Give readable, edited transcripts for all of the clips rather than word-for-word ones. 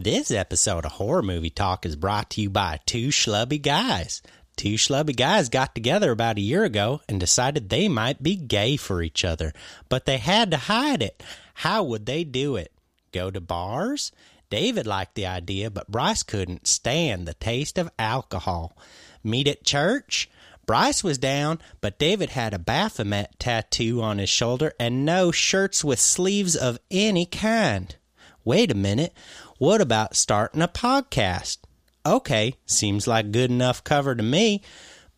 This episode of Horror Movie Talk is brought to you by two schlubby guys. Two schlubby guys got together about a year ago and decided they might be gay for each other, but they had to hide it. How would they do it? Go to bars? David liked the idea, but Bryce couldn't stand the taste of alcohol. Meet at church? Bryce was down, but David had a Baphomet tattoo on his shoulder and no shirts with sleeves of any kind. Wait a minute, what about starting a podcast? Okay, seems like good enough cover to me,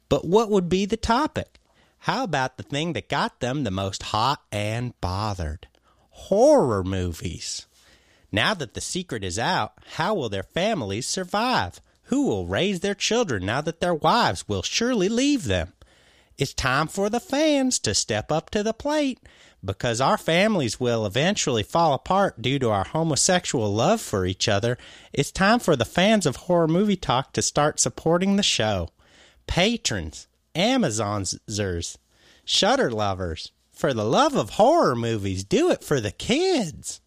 but what would be the topic? How about the thing that got them the most hot and bothered? Horror movies. Now that the secret is out, how will their families survive? Who will raise their children now that their wives will surely leave them? It's time for the fans to step up to the plate, because our families will eventually fall apart due to our homosexual love for each other. It's time for the fans of Horror Movie Talk to start supporting the show. Patrons, Amazonzers, Shudder lovers, for the love of horror movies, do it for the kids.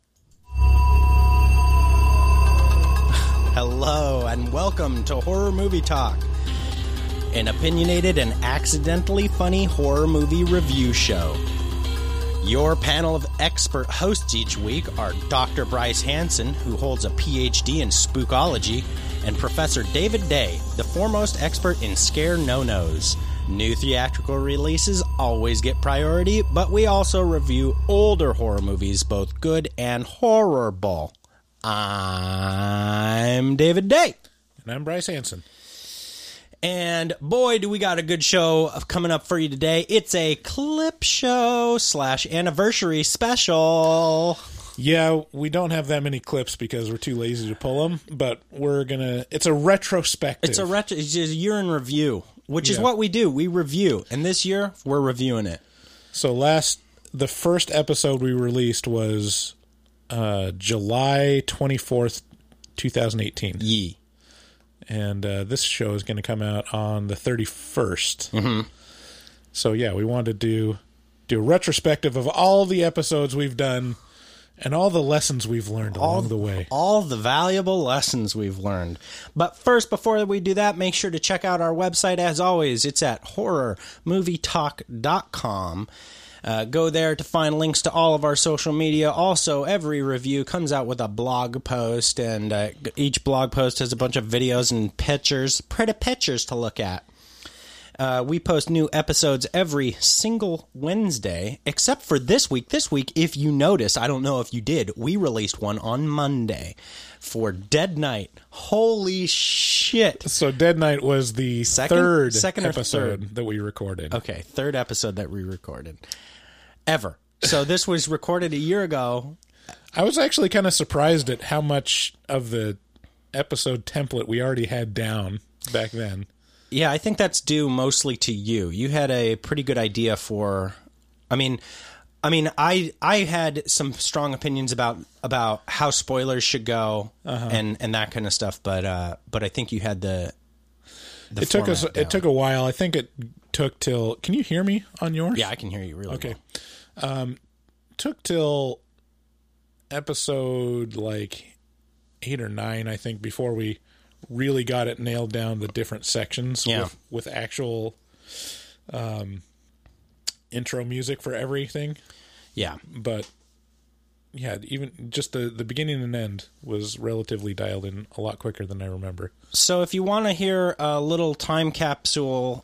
Hello and welcome to Horror Movie Talk, an opinionated and accidentally funny horror movie review show. Your panel of expert hosts each week are Dr. Bryce Hansen, who holds a PhD in spookology, and Professor David Day, the foremost expert in scare no-nos. New theatrical releases always get priority, but we also review older horror movies, both good and horrible. I'm David Day. And I'm Bryce Hansen. And boy, do we got a good show coming up for you today. It's a clip show / anniversary special. Yeah, we don't have that many clips because we're too lazy to pull them, but we're going to... It's a retrospective. It's just a year in review, which is what we do. We review. And this year, we're reviewing it. So the first episode we released was July 24th, 2018. Yee. And this show is going to come out on the 31st. Mm-hmm. So, yeah, we wanted to do a retrospective of all the episodes we've done and all the lessons we've learned along the way. All the valuable lessons we've learned. But first, before we do that, make sure to check out our website. As always, it's at horrormovietalk.com. Go there to find links to all of our social media. Also, every review comes out with a blog post, and each blog post has a bunch of videos and pictures, pretty pictures to look at. We post new episodes every single Wednesday, except for this week. This week, if you notice, I don't know if you did, we released one on Monday for Dead Night. Holy shit. So Dead Night was the second episode that we recorded. Okay, third episode that we recorded. Ever. So this was recorded a year ago. I was actually kind of surprised at how much of the episode template we already had down back then. Yeah, I think that's due mostly to you. You had a pretty good idea for... I mean, I had some strong opinions about how spoilers should go and that kind of stuff, but I think you had the It took us down. It took a while. I think it took till... Can you hear me on yours? Yeah, I can hear you really well. Took till episode like 8 or 9, I think, before we really got it nailed down, the different sections with actual intro music for everything. Yeah. But yeah, even just the beginning and end was relatively dialed in a lot quicker than I remember. So if you want to hear a little time capsule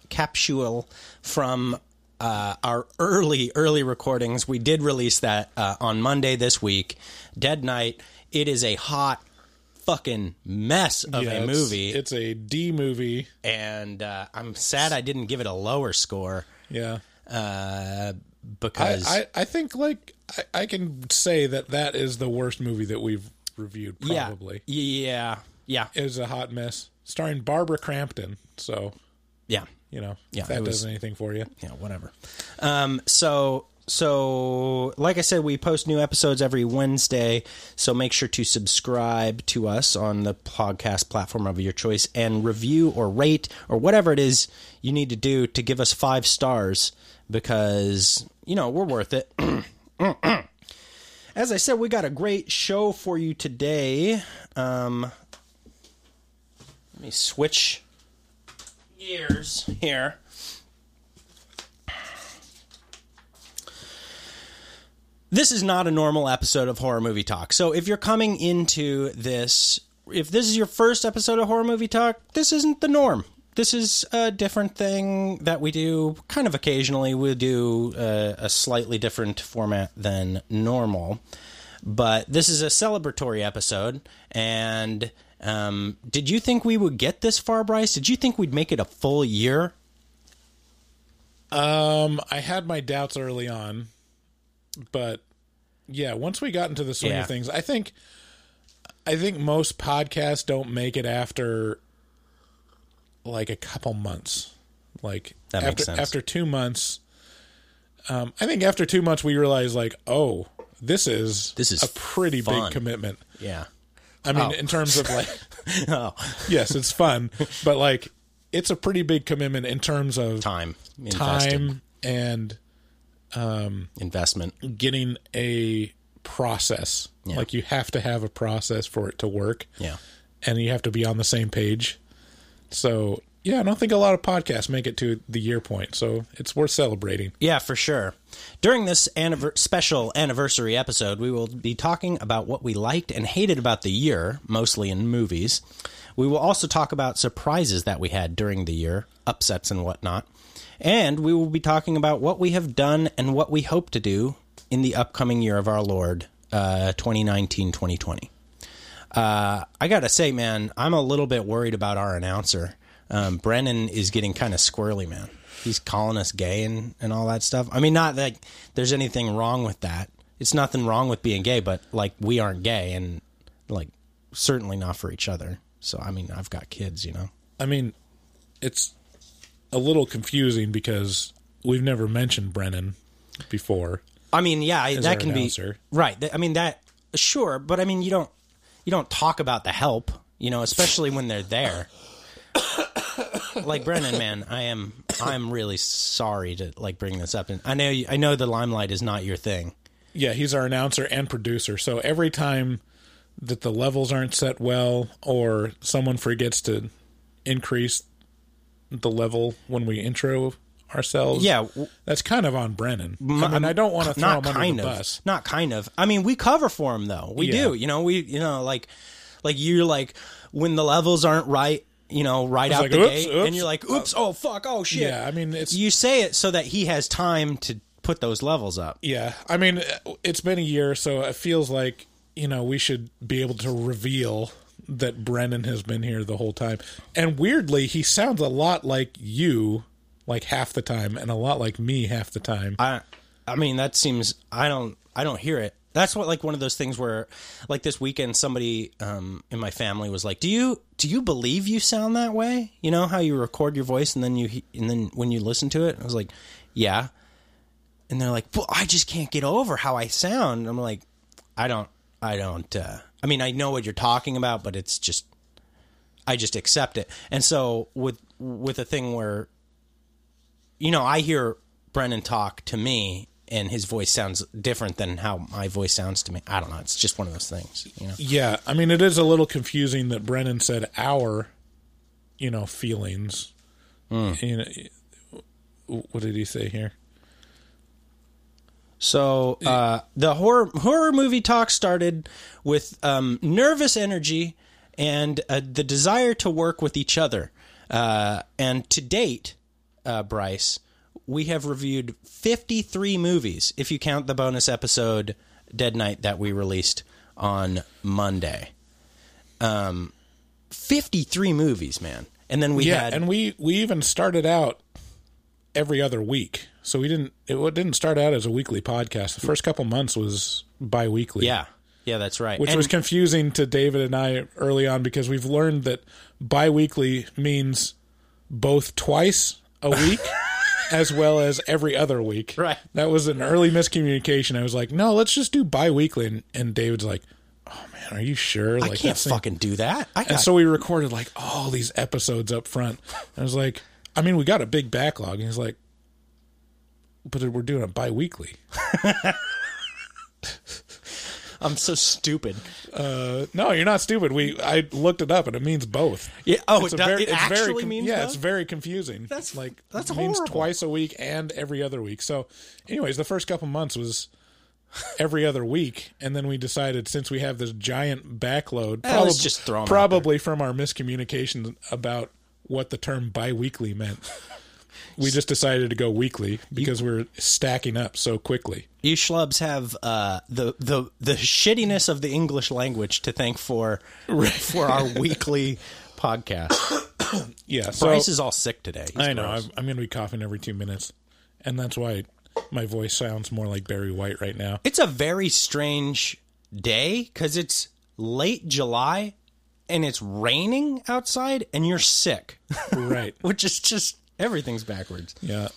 from our early recordings, we did release that on Monday this week, Dead Night. It is a hot fucking mess of a movie. It's a D movie, and I'm sad I didn't give it a lower score. Yeah, because I think like I can say that is the worst movie that we've reviewed. Probably, yeah. It was a hot mess, starring Barbara Crampton. So, yeah, you know, yeah, if that does anything for you. Yeah, whatever. So, like I said, we post new episodes every Wednesday, so make sure to subscribe to us on the podcast platform of your choice and review or rate or whatever it is you need to do to give us 5 stars because, you know, we're worth it. as I said, we got a great show for you today. Let me switch gears here. This is not a normal episode of Horror Movie Talk. So if you're coming into this, if this is your first episode of Horror Movie Talk, this isn't the norm. This is a different thing that we do kind of occasionally. We'll do a slightly different format than normal. But this is a celebratory episode. And did you think we would get this far, Bryce? Did you think we'd make it a full year? I had my doubts early on. But yeah, once we got into the swing of things, I think most podcasts don't make it after like a couple months. Like that after makes sense. After 2 months, I think after 2 months we realized like, oh, this is a pretty fun. Big commitment. Yeah, I mean in terms of like, yes, it's fun, but like it's a pretty big commitment in terms of time and. Investment, getting a process, like you have to have a process for it to work, and you have to be on the same page. So I don't think a lot of podcasts make it to the year point, so it's worth celebrating. Yeah, for sure. During this special anniversary episode, we will be talking about what we liked and hated about the year, mostly in movies. We will also talk about surprises that we had during the year, upsets and whatnot. And we will be talking about what we have done and what we hope to do in the upcoming year of our Lord, 2019-2020. I got to say, man, I'm a little bit worried about our announcer. Brennan is getting kind of squirrely, man. He's calling us gay and all that stuff. I mean, not that there's anything wrong with that. It's nothing wrong with being gay, but, like, we aren't gay and, like, certainly not for each other. So, I mean, I've got kids, you know? I mean, it's a little confusing because we've never mentioned Brennan before. I mean, yeah, that can announcer. Be right. I mean that sure, but I mean you don't talk about the help, you know, especially when they're there. Like Brennan, man, I'm really sorry to like bring this up, and I know the limelight is not your thing. Yeah, he's our announcer and producer, so every time that the levels aren't set well or someone forgets to increase the level when we intro ourselves. Yeah. That's kind of on Brennan. I mean, I don't want to throw him under the bus. Not kind of. I mean, we cover for him though. We do, you know, like you're like when the levels aren't right, you know, right out like, the gate and you're like, oops, oh fuck, oh shit. Yeah. I mean, you say it so that he has time to put those levels up. Yeah. I mean, it's been a year, so it feels like, you know, we should be able to reveal that Brennan has been here the whole time. And weirdly, he sounds a lot like you, like half the time, and a lot like me half the time. I mean, that seems, I don't hear it. That's what, like one of those things where like this weekend, somebody in my family was like, do you believe you sound that way? You know how you record your voice and then when you listen to it, I was like, yeah. And they're like, well, I just can't get over how I sound. I'm like, I mean, I know what you're talking about, but it's just, I just accept it. And so with a thing where, you know, I hear Brennan talk to me and his voice sounds different than how my voice sounds to me. I don't know. It's just one of those things, you know? Yeah. I mean, it is a little confusing that Brennan said our, you know, feelings. Mm. You know, what did he say here? So the horror movie talk started with nervous energy and the desire to work with each other. And to date, Bryce, we have reviewed 53 movies, if you count the bonus episode Dead Night that we released on Monday. 53 movies, man. And then we had... and we even started out every other week. So it didn't start out as a weekly podcast. The first couple months was bi-weekly. Yeah, that's right. Which was confusing to David and I early on because we've learned that bi-weekly means both twice a week as well as every other week. Right. That was an early miscommunication. I was like, no, let's just do bi-weekly. And David's like, oh, man, are you sure? Like, I can't fucking do that. And so we recorded like all these episodes up front. And I was like, I mean, we got a big backlog. And he's like, but we're doing it bi-weekly. I'm so stupid. No, you're not stupid. I looked it up, and it means both. Yeah. Oh, it actually means both? Yeah, it's very confusing. That's horrible. It means twice a week and every other week. So, anyways, the first couple months was every other week, and then we decided, since we have this giant backload, probably from our miscommunication about what the term biweekly meant, we just decided to go weekly because we're stacking up so quickly. You schlubs have the shittiness of the English language to thank for our weekly podcast. Yeah, so Bryce is all sick today. I know. I'm going to be coughing every 2 minutes, and that's why my voice sounds more like Barry White right now. It's a very strange day because it's late July and it's raining outside and you're sick. Right. Which is just, everything's backwards. Yeah.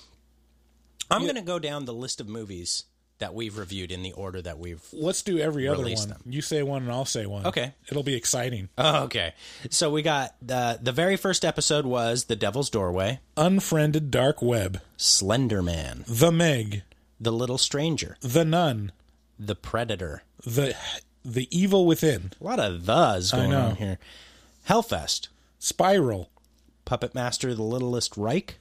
I'm going to go down the list of movies that we've reviewed in the order that we've released them. Let's do every other one. You say one and I'll say one. Okay. It'll be exciting. Oh, okay. So we got the very first episode was The Devil's Doorway. Unfriended Dark Web. Slender Man. The Meg. The Little Stranger. The Nun. The Predator. The Evil Within. A lot of thes going on here. Hellfest. Spiral. Puppet Master, The Littlest Reich.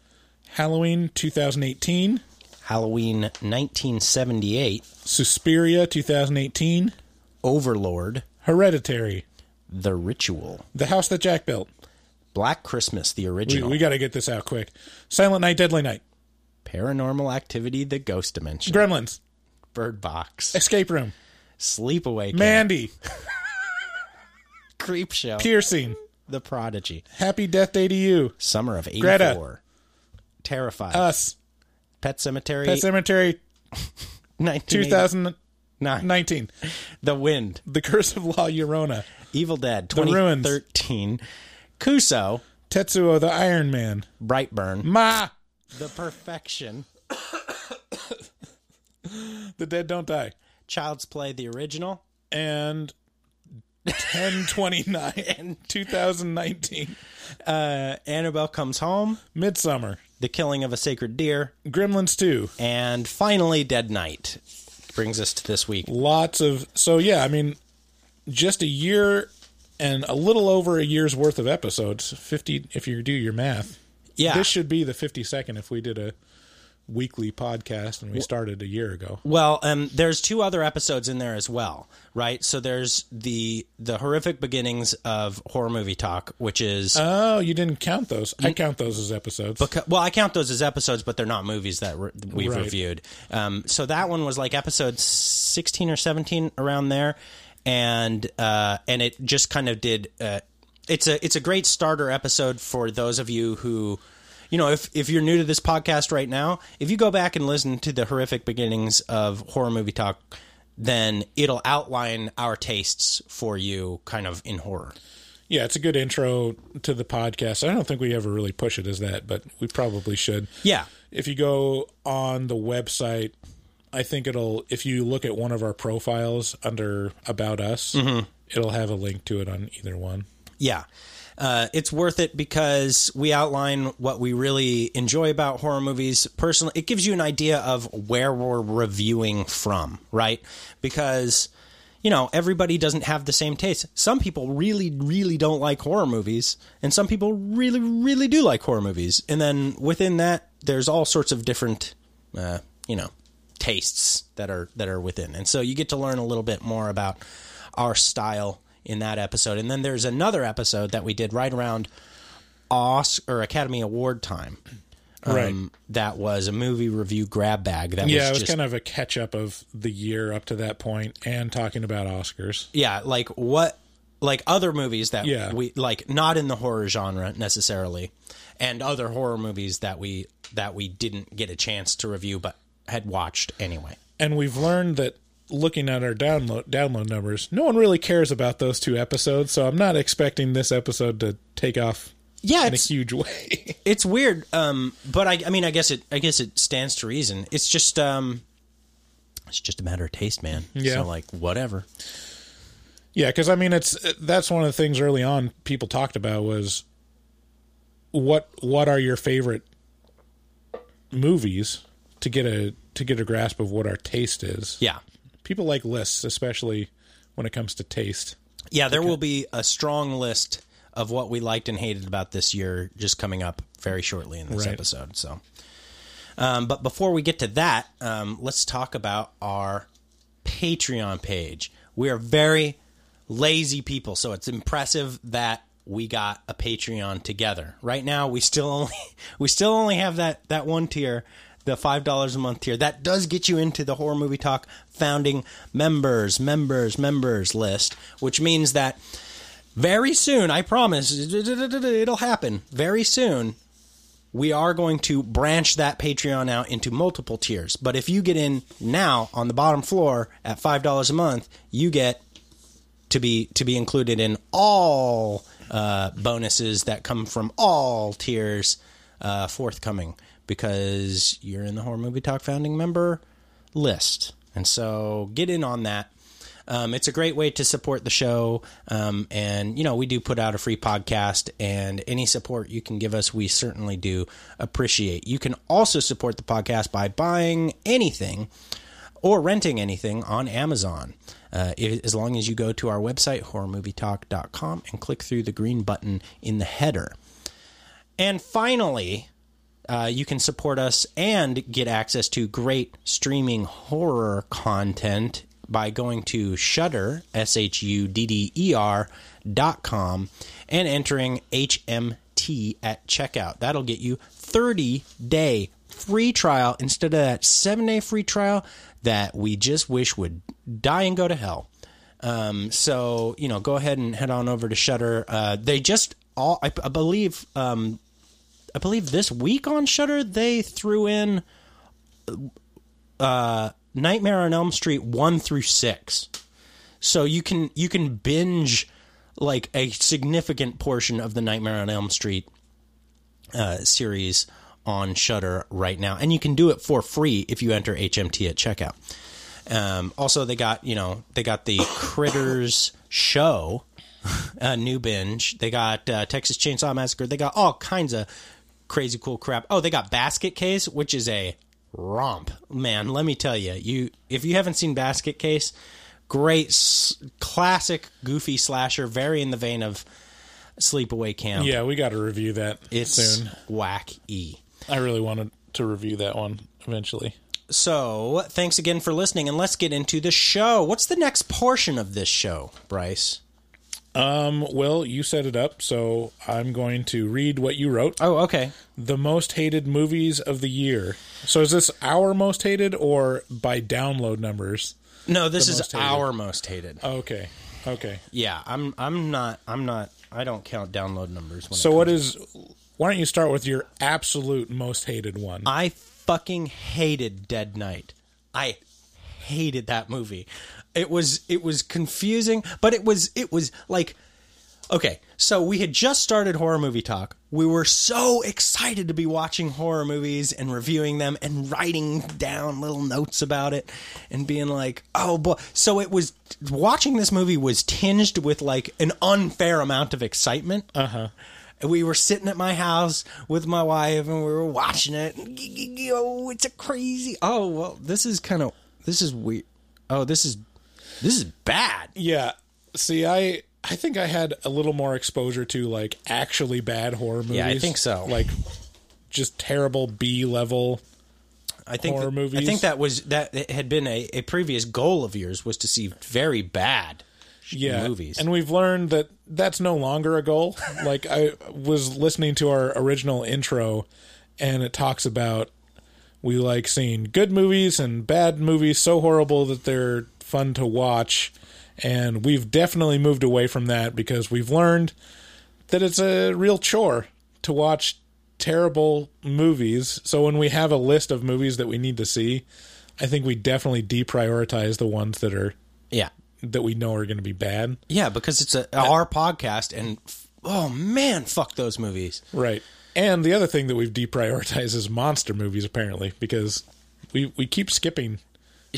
Halloween 2018. Halloween 1978. Suspiria 2018. Overlord. Hereditary. The Ritual. The House That Jack Built. Black Christmas, the original. We got to get this out quick. Silent Night, Deadly Night. Paranormal Activity, The Ghost Dimension. Gremlins. Bird Box. Escape Room. Sleepaway Camp. Mandy. Creepshow. Piercing. The Prodigy. Happy Death Day to You. Summer of 84. Greta. Terrified. Us. Pet Sematary 2019. The Wind. The Curse of La Llorona. Evil Dead 2013. Kuso. Tetsuo the Iron Man. Brightburn. The Perfection. The Dead Don't Die. Child's Play, the original. And 1029 and 2019. Annabelle Comes Home. Midsommar. The Killing of a Sacred Deer. Gremlins 2. And finally, Dead Night brings us to this week. Just a year and a little over a year's worth of episodes. 50, if you do your math. Yeah. This should be the 52nd if we did a weekly podcast and we started a year ago. Well, there's two other episodes in there as well, right? So there's the horrific beginnings of Horror Movie Talk, which is... Oh, you didn't count those. I count those as episodes. I count those as episodes, but they're not movies that we've reviewed. So that one was like episode 16 or 17 around there, and it just kind of did... It's a great starter episode for those of you who... if you're new to this podcast right now, if you go back and listen to the horrific beginnings of Horror Movie Talk, then it'll outline our tastes for you kind of in horror. Yeah, it's a good intro to the podcast. I don't think we ever really push it as that, but we probably should. Yeah. If you go on the website, I think if you look at one of our profiles under About Us, it'll have a link to it on either one. Yeah. It's worth it because we outline what we really enjoy about horror movies. Personally, it gives you an idea of where we're reviewing from, right? Because, everybody doesn't have the same taste. Some people really, really don't like horror movies, and some people really, really do like horror movies. And then within that, there's all sorts of different, tastes that are within. And so you get to learn a little bit more about our style in that episode. And then there's another episode that we did right around Oscar or Academy Award time. That was a movie review grab bag. It was kind of a catch up of the year up to that point and talking about Oscars. Yeah. Like other movies that we like, not in the horror genre necessarily, and other horror movies that we didn't get a chance to review, but had watched anyway. And we've learned that, looking at our download numbers, no one really cares about those two episodes, so I'm not expecting this episode to take off in a huge way. It's weird, but I guess it stands to reason. It's just a matter of taste, man. Yeah. So whatever. Yeah, because that's one of the things early on people talked about was what are your favorite movies to get a grasp of what our taste is. Yeah. People like lists, especially when it comes to taste. Yeah, there will be a strong list of what we liked and hated about this year just coming up very shortly in this episode. So, but before we get to that, let's talk about our Patreon page. We are very lazy people, so it's impressive that we got a Patreon together. Right now, we still only have that one tier, the $5 a month tier. That does get you into the Horror Movie Talk founding members list, which means that very soon, I promise, it'll happen. Very soon, we are going to branch that Patreon out into multiple tiers. But if you get in now on the bottom floor at $5 a month, you get to be included in all bonuses that come from all tiers forthcoming, because you're in the Horror Movie Talk founding member list. And so get in on that. It's a great way to support the show, and, you know, we do put out a free podcast, and any support you can give us, we certainly do appreciate. You can also support the podcast by buying anything or renting anything on Amazon, as long as you go to our website, horrormovietalk.com, and click through the green button in the header. And finally, you can support us and get access to great streaming horror content by going to Shudder, SHUDDER.com, and entering HMT at checkout. That'll get you 30-day free trial instead of that 7-day free trial that we just wish would die and go to hell. So, you know, go ahead and head on over to Shudder. They just all, I believe this week on Shudder, they threw in Nightmare on Elm Street 1-6, so you can binge like a significant portion of the Nightmare on Elm Street series on Shudder right now, and you can do it for free if you enter HMT at checkout. Also, they got the Critters show, a new binge. They got Texas Chainsaw Massacre. They got all kinds of crazy cool crap. Oh, they got Basket Case, which is a romp, man. Let me tell you, if you haven't seen Basket Case, great classic goofy slasher, very in the vein of Sleepaway Camp. Yeah, we got to review that. It's soon. Wacky. I really wanted to review that one eventually. So, thanks again for listening, and let's get into the show. What's the next portion of this show, Bryce? Well, you set it up, so I'm going to read what you wrote. Oh, okay. The most hated movies of the year. So is this our most hated or by download numbers? No, this is our most hated. Okay. Okay. Yeah, I'm not I don't count download numbers when it comes to... So why don't you start with your absolute most hated one? I fucking hated Dead Night. I hated that movie. It was confusing, but it was like, okay, so we had just started Horror Movie Talk. We were so excited to be watching horror movies and reviewing them and writing down little notes about it and being like, oh boy. So it was, watching this movie was tinged with like an unfair amount of excitement. Uh-huh. We were sitting at my house with my wife and we were watching it. Oh, it's a crazy. Oh, well, this is weird. Oh, this is bad. Yeah. See, I think I had a little more exposure to, like, actually bad horror movies. Yeah, I think so. Like, just terrible B-level horror movies. I think that had been a previous goal of yours, was to see very bad movies. And we've learned that that's no longer a goal. Like, I was listening to our original intro, and it talks about we like seeing good movies and bad movies so horrible that they're fun to watch. And we've definitely moved away from that because we've learned that it's a real chore to watch terrible movies. So when we have a list of movies that we need to see, I think we definitely deprioritize the ones that are, that we know are going to be bad. Yeah, because it's our podcast, and oh man, fuck those movies. Right. And the other thing that we've deprioritized is monster movies, apparently, because we keep skipping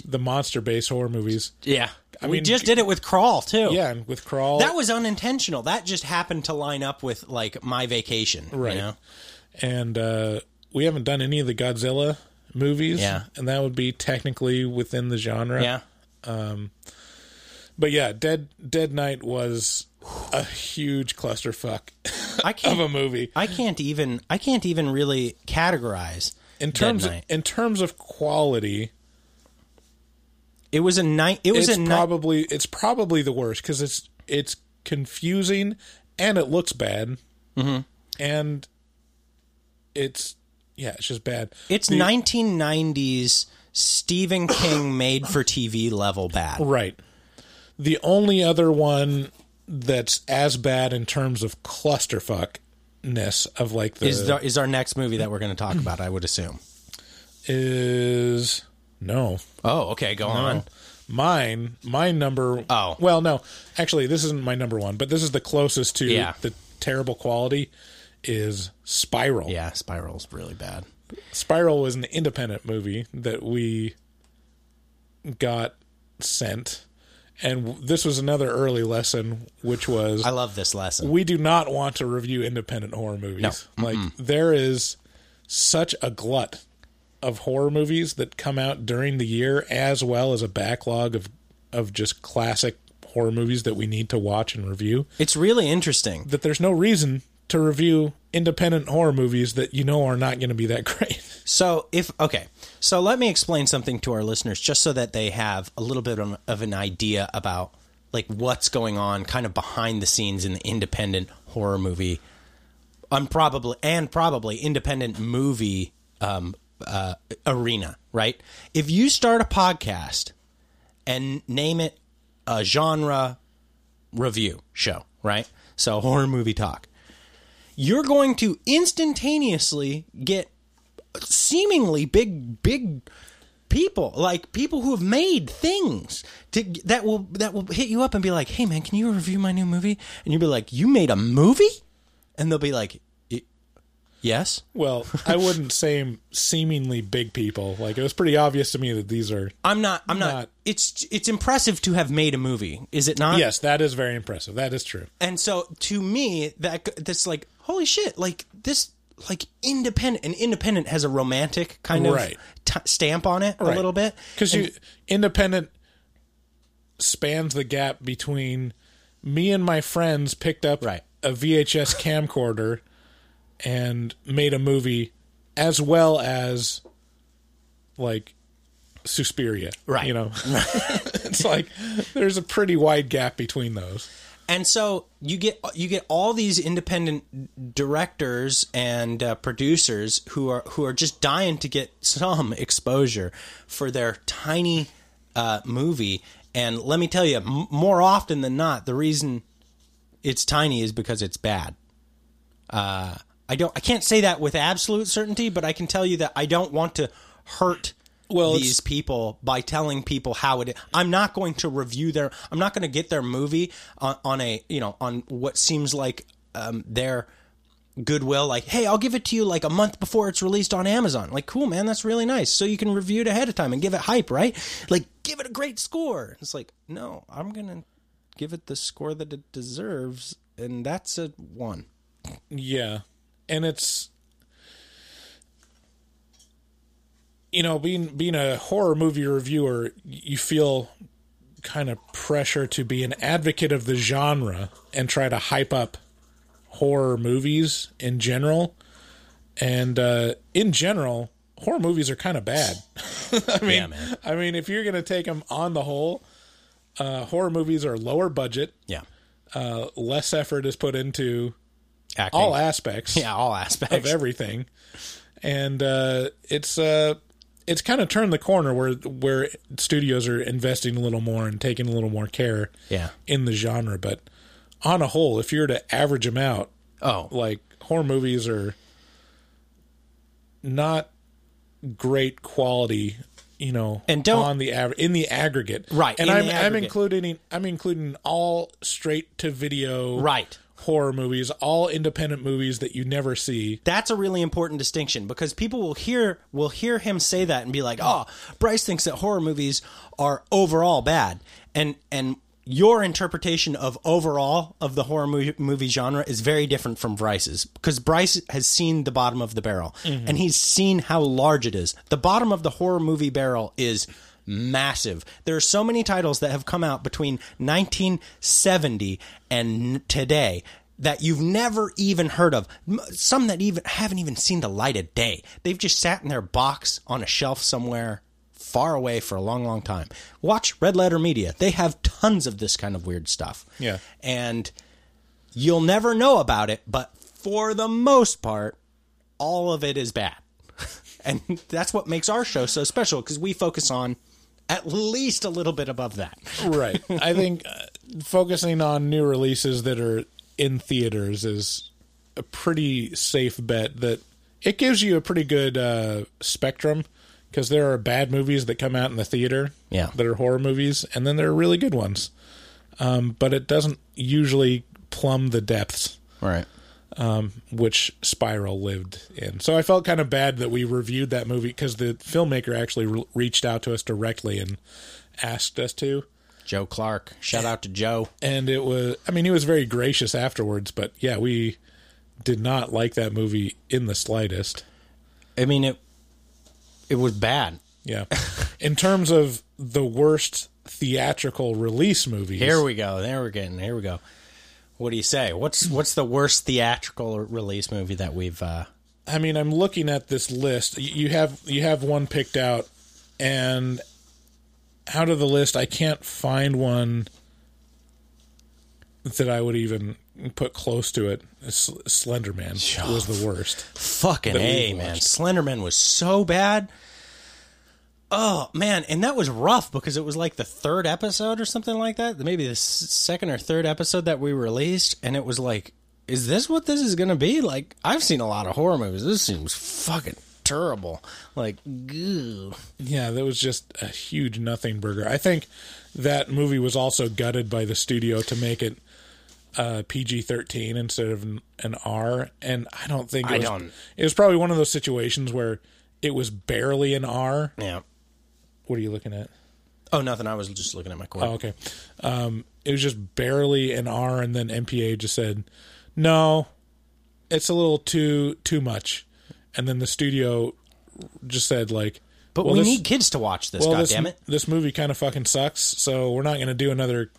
the monster-based horror movies. Yeah. I mean, just did it with Crawl, too. Yeah, and with Crawl. That was unintentional. That just happened to line up with, like, my vacation. Right. You know? And we haven't done any of the Godzilla movies. Yeah. And that would be technically within the genre. Yeah. But yeah, Dead Night was a huge clusterfuck of a movie. I can't even really categorize in terms of quality. It was a night. It's probably the worst because it's confusing and it looks bad. Mm-hmm. And it's just bad. It's 1990s Stephen King made for TV level bad. Right. The only other one that's as bad in terms of clusterfuckness of like the is our next movie that we're going to talk about. I would assume is no. Oh, okay. Go on. My number. Oh, well, no, actually this isn't my number one, but this is the closest to the terrible quality is Spiral. Yeah. Spiral's really bad. Spiral was an independent movie that we got sent. And this was another early lesson, which was... I love this lesson. We do not want to review independent horror movies. No. Like, there is such a glut of horror movies that come out during the year, as well as a backlog of just classic horror movies that we need to watch and review. It's really interesting. That there's no reason to review independent horror movies that you know are not going to be that great. So let me explain something to our listeners just so that they have a little bit of an idea about like what's going on kind of behind the scenes in the independent horror movie and probably independent movie arena, right? If you start a podcast and name it a genre review show, right? So Horror Movie Talk. You're going to instantaneously get seemingly big people, like people who have made things that will hit you up and be like, "Hey man, can you review my new movie?" And you'll be like, "You made a movie?" And they'll be like, "Yes." Well, I wouldn't say seemingly big people. Like it was pretty obvious to me that these are. I'm not. It's impressive to have made a movie, is it not? Yes, that is very impressive. That is true. And so to me, that's like. Holy shit, like this, like independent, and independent has a romantic kind of stamp on it a little bit. Because independent spans the gap between me and my friends picked up a VHS camcorder and made a movie as well as like Suspiria. Right. You know, it's like there's a pretty wide gap between those. And so you get all these independent directors and producers who are just dying to get some exposure for their tiny movie. And let me tell you, more often than not, the reason it's tiny is because it's bad. I can't say that with absolute certainty, but I can tell you that I don't want to hurt. Well, these people by telling people how it is. I'm not going to review I'm not going to get their movie on what seems like their goodwill. Like, hey, I'll give it to you like a month before it's released on Amazon. Like, cool, man, that's really nice. So you can review it ahead of time and give it hype, right? Like, give it a great score. It's like, no, I'm going to give it the score that it deserves. And that's a 1. Yeah. And it's. You know, being a horror movie reviewer, you feel kind of pressure to be an advocate of the genre and try to hype up horror movies in general. And in general, horror movies are kind of bad. I mean, if you're going to take them on the whole, horror movies are lower budget. Yeah. Less effort is put into acting. All aspects of everything. And it's kind of turned the corner where studios are investing a little more and taking a little more care in the genre. But on a whole, if you were to average them out, like horror movies are not great quality, you know, and in the aggregate. Right. And I'm including all straight to video. Right. Horror movies, all independent movies that you never see. That's a really important distinction because people will hear him say that and be like, "Oh, Bryce thinks that horror movies are overall bad." And your interpretation of overall of the horror movie genre is very different from Bryce's because Bryce has seen the bottom of the barrel and he's seen how large it is. The bottom of the horror movie barrel is massive. There are so many titles that have come out between 1970 and today that you've never even heard of. Some that even haven't even seen the light of day. They've just sat in their box on a shelf somewhere far away for a long, long time. Watch Red Letter Media. They have tons of this kind of weird stuff. Yeah. And you'll never know about it, but for the most part, all of it is bad. And that's what makes our show so special, because we focus on at least a little bit above that. Right. I think focusing on new releases that are in theaters is a pretty safe bet that it gives you a pretty good spectrum, because there are bad movies that come out in the theater that are horror movies, and then there are really good ones. But it doesn't usually plumb the depths. Right. Which Spiral lived in. So I felt kind of bad that we reviewed that movie, because the filmmaker actually reached out to us directly and asked us to. Joe Clark. Shout out to Joe. And it was, I mean, he was very gracious afterwards, but yeah, we did not like that movie in the slightest. I mean, it was bad. Yeah. In terms of the worst theatrical release movies. Here we go. Here we go. What do you say? What's the worst theatrical release movie that we've... I mean, I'm looking at this list. You have one picked out, and out of the list, I can't find one that I would even put close to it. Slender Man was the worst. Fucking A, man. Slender Man was so bad. Oh, man, and that was rough, because it was like the third episode or something like that, maybe the second or third episode that we released, and it was like, is this what this is going to be? Like, I've seen a lot of horror movies. This seems fucking terrible. Like, goo. Yeah, that was just a huge nothing burger. I think that movie was also gutted by the studio to make it PG-13 instead of an R, and I don't think it was... It was probably one of those situations where it was barely an R. Yeah. What are you looking at? Oh, nothing. I was just looking at my cord. Oh, okay. It was just barely an R, and then MPA just said, no, it's a little too much. And then the studio just said, like... But well, we need kids to watch this, well, goddammit. This movie kind of fucking sucks, so we're not going to do another,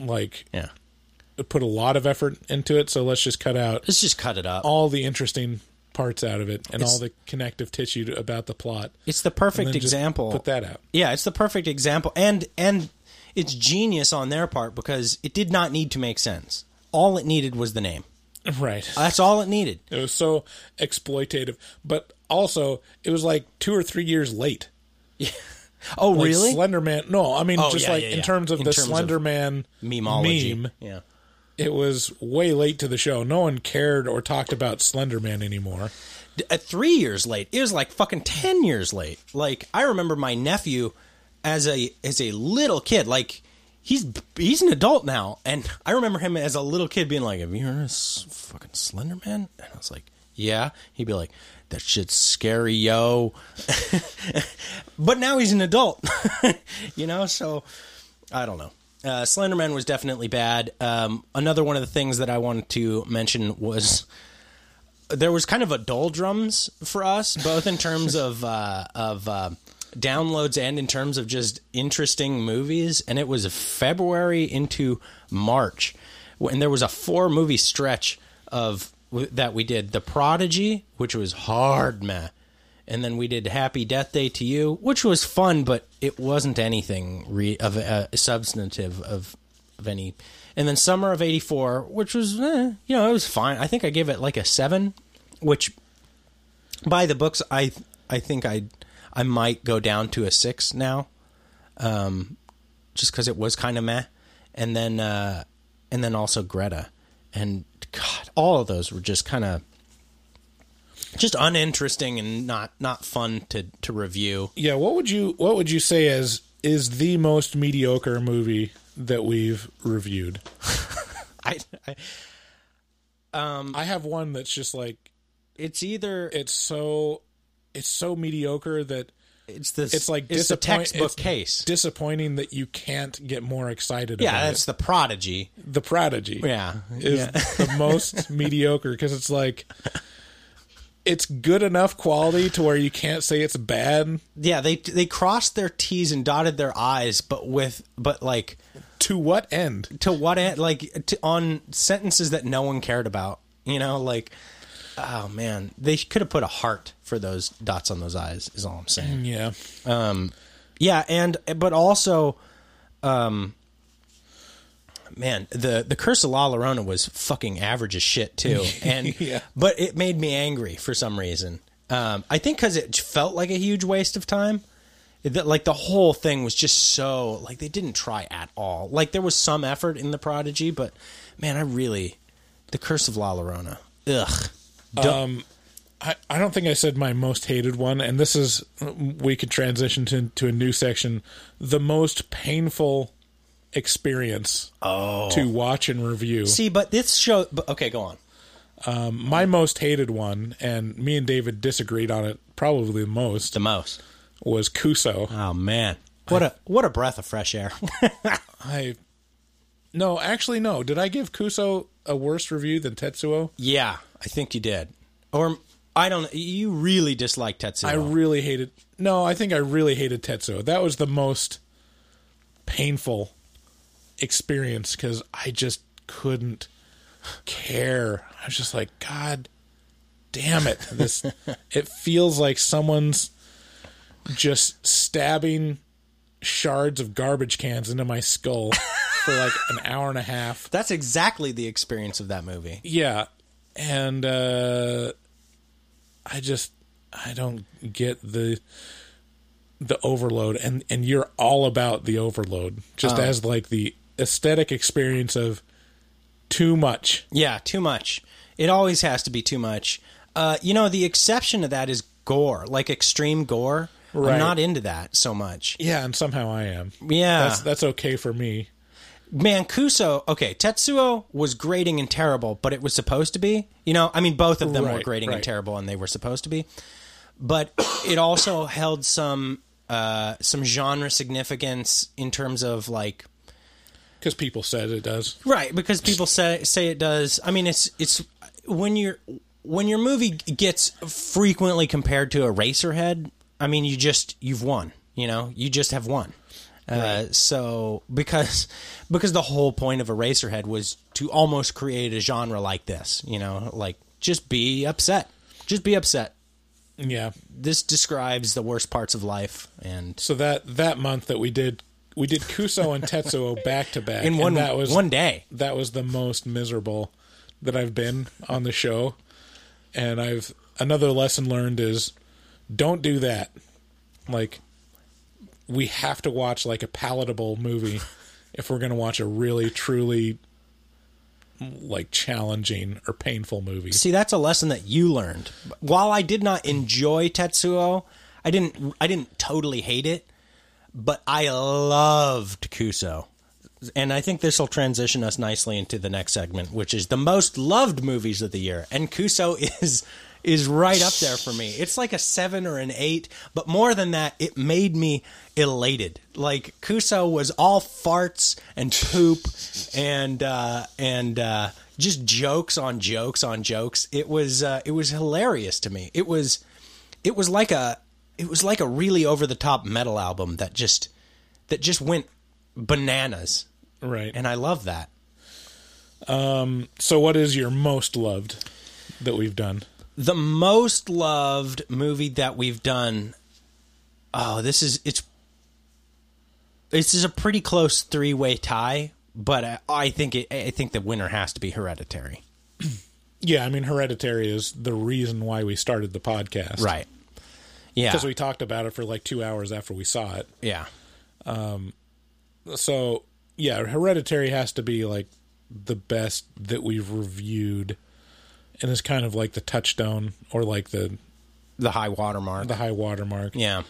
like... Yeah. Put a lot of effort into it, so let's just cut out... Let's just cut it up. All the interesting... parts out of it, and all the connective tissue about the plot. It's the perfect example. Put that out. Yeah, it's the perfect example, and it's genius on their part, because it did not need to make sense. All it needed was the name. Right. That's all it needed. It was so exploitative, but also it was like 2 or 3 years late. Yeah. Oh, like really? Slender Man. No, I mean in terms of the Slender Man memeology. Yeah. It was way late to the show. No one cared or talked about Slender Man anymore. 3 years late. It was like fucking 10 years late. Like, I remember my nephew as a little kid. Like, he's an adult now, and I remember him as a little kid being like, "Have you heard of fucking Slender Man?" And I was like, "Yeah." He'd be like, "That shit's scary, yo." But now he's an adult, you know. So I don't know. Slender Man was definitely bad. Another one of the things that I wanted to mention was there was kind of a doldrums for us, both in terms of downloads and in terms of just interesting movies. And it was February into March, and there was a 4-movie stretch that we did. The Prodigy, which was hard, meh. And then we did Happy Death Day to You, which was fun, but it wasn't anything substantive of any. And then Summer of '84, which was, it was fine. I think I gave it like a 7, which by the books, I think I might go down to a 6 now, just because it was kind of meh. And then also Greta, and God, all of those were just kind of. Just uninteresting and not fun to review. Yeah, what would you say is the most mediocre movie that we've reviewed? I have one that's just like it's so mediocre that it's the textbook case. Disappointing that you can't get more excited about it. Yeah, that's The Prodigy. The Prodigy. Yeah. Is the most mediocre, because it's like it's good enough quality to where you can't say it's bad. Yeah, they crossed their T's and dotted their I's, but to what end? To what end? On sentences that no one cared about. You know, like, oh man, they could have put a heart for those dots on those I's. Is all I'm saying. Yeah. Yeah, but also. Man, the Curse of La Llorona was fucking average as shit too, and yeah. But it made me angry for some reason. I think because it felt like a huge waste of time. The whole thing was just so they didn't try at all. Like there was some effort in The Prodigy, but man, the Curse of La Llorona. Ugh. I don't think I said my most hated one, and this is we could transition to a new section. The most painful experience to watch and review. See, but this show... okay, go on. My most hated one, and me and David disagreed on it probably the most... ...was Kuso. Oh, man. What a breath of fresh air. No, actually, no. Did I give Kuso a worse review than Tetsuo? Yeah, I think you did. Or... I don't... You really disliked Tetsuo. I think I really hated Tetsuo. That was the most painful experience because I just couldn't care. I was just like, God damn it. It feels like someone's just stabbing shards of garbage cans into my skull for an hour and a half. That's exactly the experience of that movie. Yeah. And I don't get the overload, and you're all about the overload just as the aesthetic experience of too much. Yeah, too much. It always has to be too much. The exception to that is gore, extreme gore. Right. I'm not into that so much. Yeah, and somehow I am. Yeah. That's okay for me. Man, Kuso, okay, Tetsuo was grating and terrible, but it was supposed to be. Both of them were grating and terrible, and they were supposed to be. But it also held some genre significance in terms of because people said it does. Right, because people say it does. I mean, it's when your movie gets frequently compared to Eraserhead, I mean, you've won. You just have won. Right. So because the whole point of Eraserhead was to almost create a genre like this, just be upset. Just be upset. Yeah. This describes the worst parts of life. And so that month that we did Kuso and Tetsuo back to back in one, that was one day. That was the most miserable that I've been on the show. And another lesson learned is don't do that. We have to watch a palatable movie if we're going to watch a really, truly challenging or painful movie. See, that's a lesson that you learned. While I did not enjoy Tetsuo, I didn't totally hate it, but I loved Kuso. And I think this will transition us nicely into the next segment, which is the most loved movies of the year. And Kuso is right up there for me. It's a 7 or an 8, but more than that, it made me elated. Kuso was all farts and poop and just jokes on jokes on jokes. It was hilarious to me. It was like a really over the top metal album that just went bananas. Right. And I love that. So what is your most loved that we've done? The most loved movie that we've done. Oh, this is a pretty close three-way tie, but I think the winner has to be Hereditary. Yeah, I mean, Hereditary is the reason why we started the podcast, right? Yeah, because we talked about it for 2 hours after we saw it. Yeah. So yeah, Hereditary has to be the best that we've reviewed. And it's kind of the touchstone or the high watermark. The high watermark. Yeah.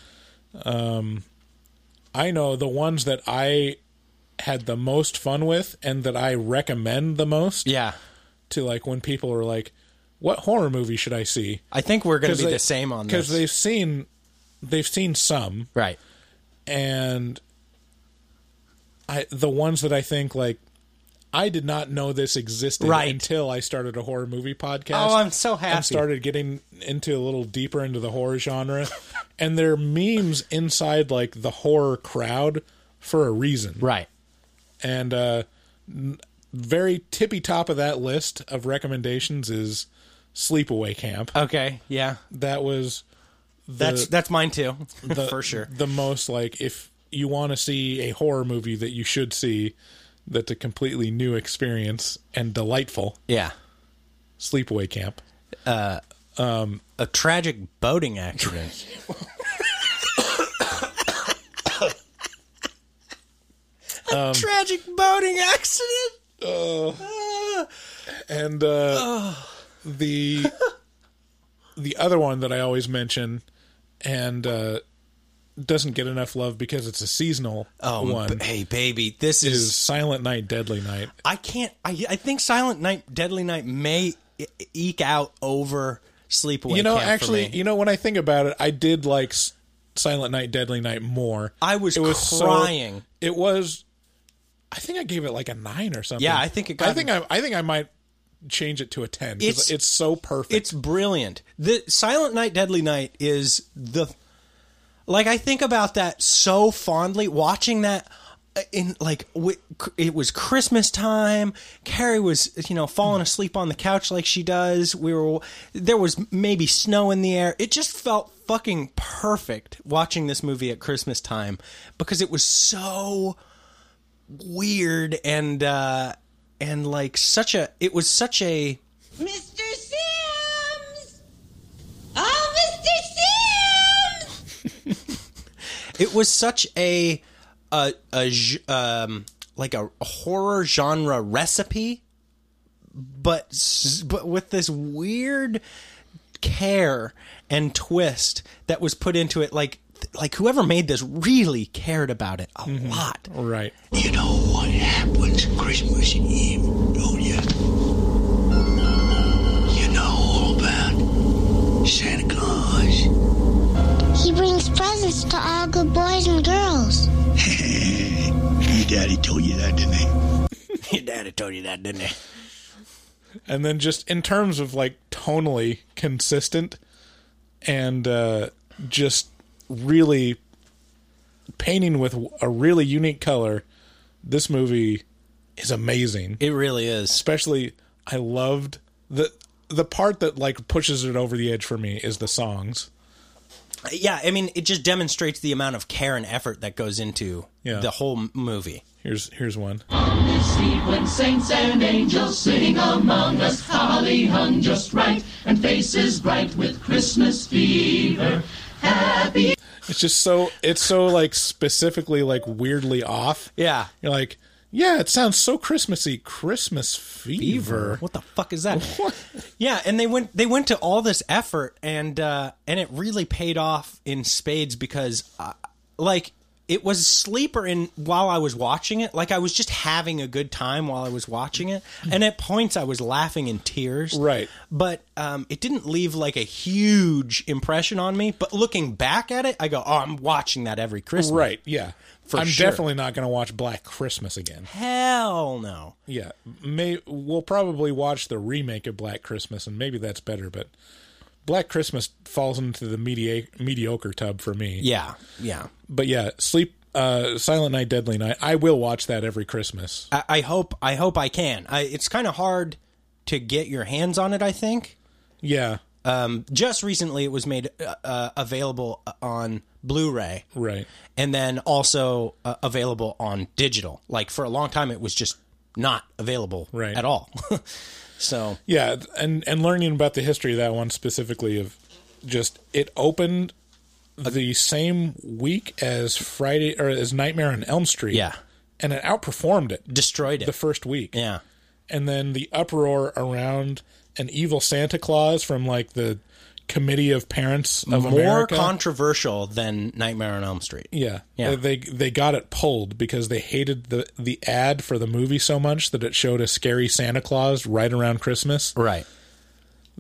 I know the ones that I had the most fun with and that I recommend the most. Yeah. To when people are what horror movie should I see? I think we're going to be the same on this. Because they've seen some. Right. And the ones that I think I did not know this existed until I started a horror movie podcast. Oh, I'm so happy. And started getting into a little deeper into the horror genre. And there are memes inside, like, the horror crowd for a reason. Right. And very tippy top of that list of recommendations is Sleepaway Camp. Okay, yeah. That was... That's mine, too, for sure. The most, like, if you want to see a horror movie that you should see... That's a completely new experience and delightful. Yeah. Sleepaway Camp. A tragic boating accident. A tragic boating accident? The other one that I always mention and... doesn't get enough love because it's a seasonal one. Hey, baby, this is Silent Night, Deadly Night. I think Silent Night, Deadly Night may eke out over Sleepaway Camp actually, for me. You know, when I think about it, I did like Silent Night, Deadly Night more. I was crying. I think I gave it like a 9 or something. Yeah, I think I might change it to a 10 because it's so perfect. It's brilliant. The Silent Night, Deadly Night is the... Like, I think about that so fondly, watching that in, like, it was Christmas time, Carrie was, you know, falling asleep on the couch like she does, there was maybe snow in the air, it just felt fucking perfect watching this movie at Christmas time, because it was so weird and like, it was such a... Mr. Sims! Oh, Mr. Sims! It was such a horror genre recipe, but with this weird care and twist that was put into it. Like whoever made this really cared about it a lot. Right. You know what happens Christmas Eve, don't you? You know all about Santa Claus. He brings presents to all good boys and girls. Your daddy told you that, didn't he? Your daddy told you that, didn't he? And then just in terms of, like, tonally consistent and just really painting with a really unique color, this movie is amazing. It really is. Especially, I loved... The part that, like, pushes it over the edge for me is the songs. Yeah, I mean, it just demonstrates the amount of care and effort that goes into the whole movie. Here's one. On this eve when saints and angels sitting among us, holly hung just right, and faces bright with Christmas fever, happy... It's just so, like, specifically, like, weirdly off. Yeah. You're like, yeah, it sounds so Christmassy. Christmas fever. What the fuck is that? What? Yeah, and they went to all this effort, and it really paid off in spades because, like, it was sleeper in while I was watching it. Like, I was just having a good time while I was watching it, and at points I was laughing in tears. Right. But it didn't leave, like, a huge impression on me. But looking back at it, I go, oh, I'm watching that every Christmas. Right, yeah. I'm definitely not going to watch Black Christmas again. Hell no. Yeah. We'll probably watch the remake of Black Christmas, and maybe that's better, but Black Christmas falls into the mediocre tub for me. Yeah, yeah. But yeah, Silent Night, Deadly Night, I will watch that every Christmas. I hope I can. It's kind of hard to get your hands on it, I think. Yeah. Just recently it was made available on Blu-ray. Right. And then also available on digital. Like, for a long time it was just not available at all. So yeah, and learning about the history of that one specifically, of just it opened the same week as Friday or as Nightmare on Elm Street. Yeah. And it outperformed it. Destroyed it. The first week. Yeah. And then the uproar around an evil Santa Claus from, like, the Committee of Parents of America. More controversial than Nightmare on Elm Street. Yeah. Yeah. They got it pulled because they hated the ad for the movie so much that it showed a scary Santa Claus right around Christmas. Right.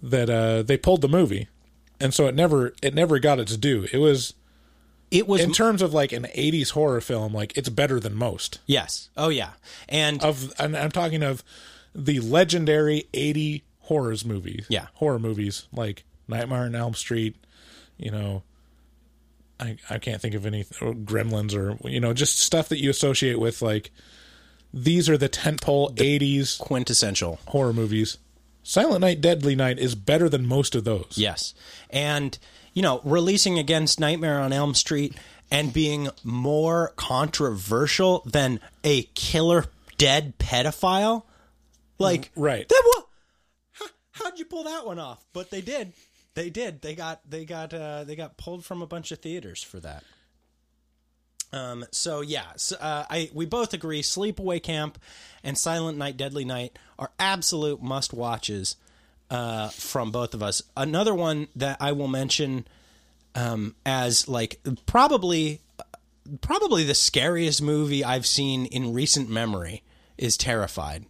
That they pulled the movie. And so it never got its due. It was It was in terms of like an 80s horror film, like it's better than most. Yes. Oh yeah. And I'm talking of the legendary 80 horrors movies. Yeah. Horror movies like Nightmare on Elm Street, you know, I can't think of any, Gremlins, or, you know, just stuff that you associate with, like, these are the tentpole 80s quintessential horror movies. Silent Night, Deadly Night is better than most of those. Yes. And, you know, releasing against Nightmare on Elm Street and being more controversial than a killer dead pedophile. Like, right. How'd you pull that one off? But they did. They did. They got pulled from a bunch of theaters for that. So yeah, we both agree Sleepaway Camp and Silent Night, Deadly Night are absolute must watches, from both of us. Another one that I will mention, as like probably the scariest movie I've seen in recent memory is Terrified.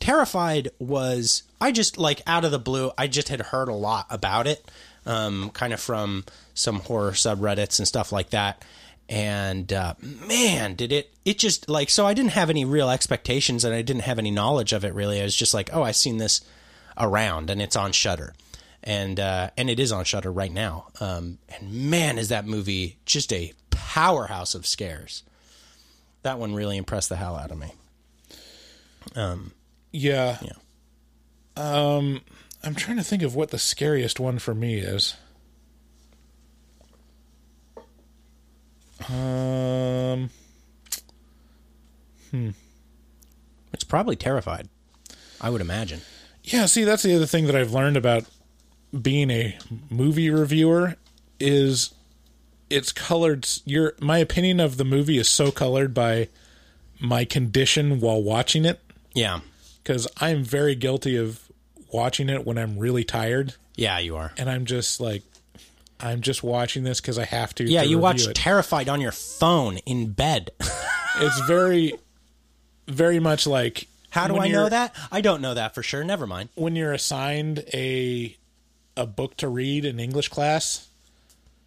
Terrified was, I just, like, out of the blue, I just had heard a lot about it, kind of from some horror subreddits and stuff like that. And, man, did it just, like, so I didn't have any real expectations and I didn't have any knowledge of it, really. I was just like, oh, I've seen this around and it's on Shudder. And it is on Shudder right now. And, man, is that movie just a powerhouse of scares. That one really impressed the hell out of me. Yeah. I'm trying to think of what the scariest one for me is. It's probably Terrified, I would imagine. Yeah, see, that's the other thing that I've learned about being a movie reviewer is it's colored. My opinion of the movie is so colored by my condition while watching it. Yeah. Because I'm very guilty of watching it when I'm really tired. Yeah, you are. And I'm just like, I'm just watching this because I have to. Yeah, you watch Terrified on your phone in bed. It's very, very much like... How do I know that? I don't know that for sure. Never mind. When you're assigned a book to read in English class,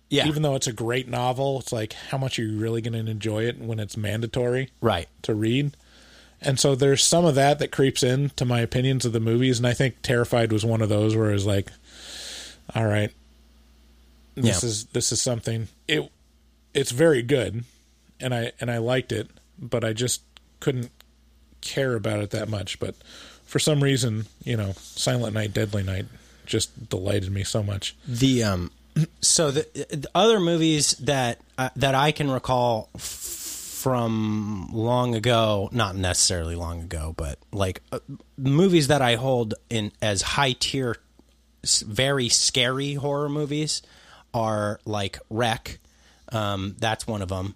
yeah, even though it's a great novel, it's like, how much are you really going to enjoy it when it's mandatory right to read? And so there's some of that creeps in to my opinions of the movies, and I think Terrified was one of those where it was like, all right, this is something. It's very good, and I liked it, but I just couldn't care about it that much. But for some reason, you know, Silent Night, Deadly Night just delighted me so much. So the other movies that I can recall from long ago, not necessarily long ago, but like movies that I hold in as high tier, very scary horror movies are like Wreck. That's one of them,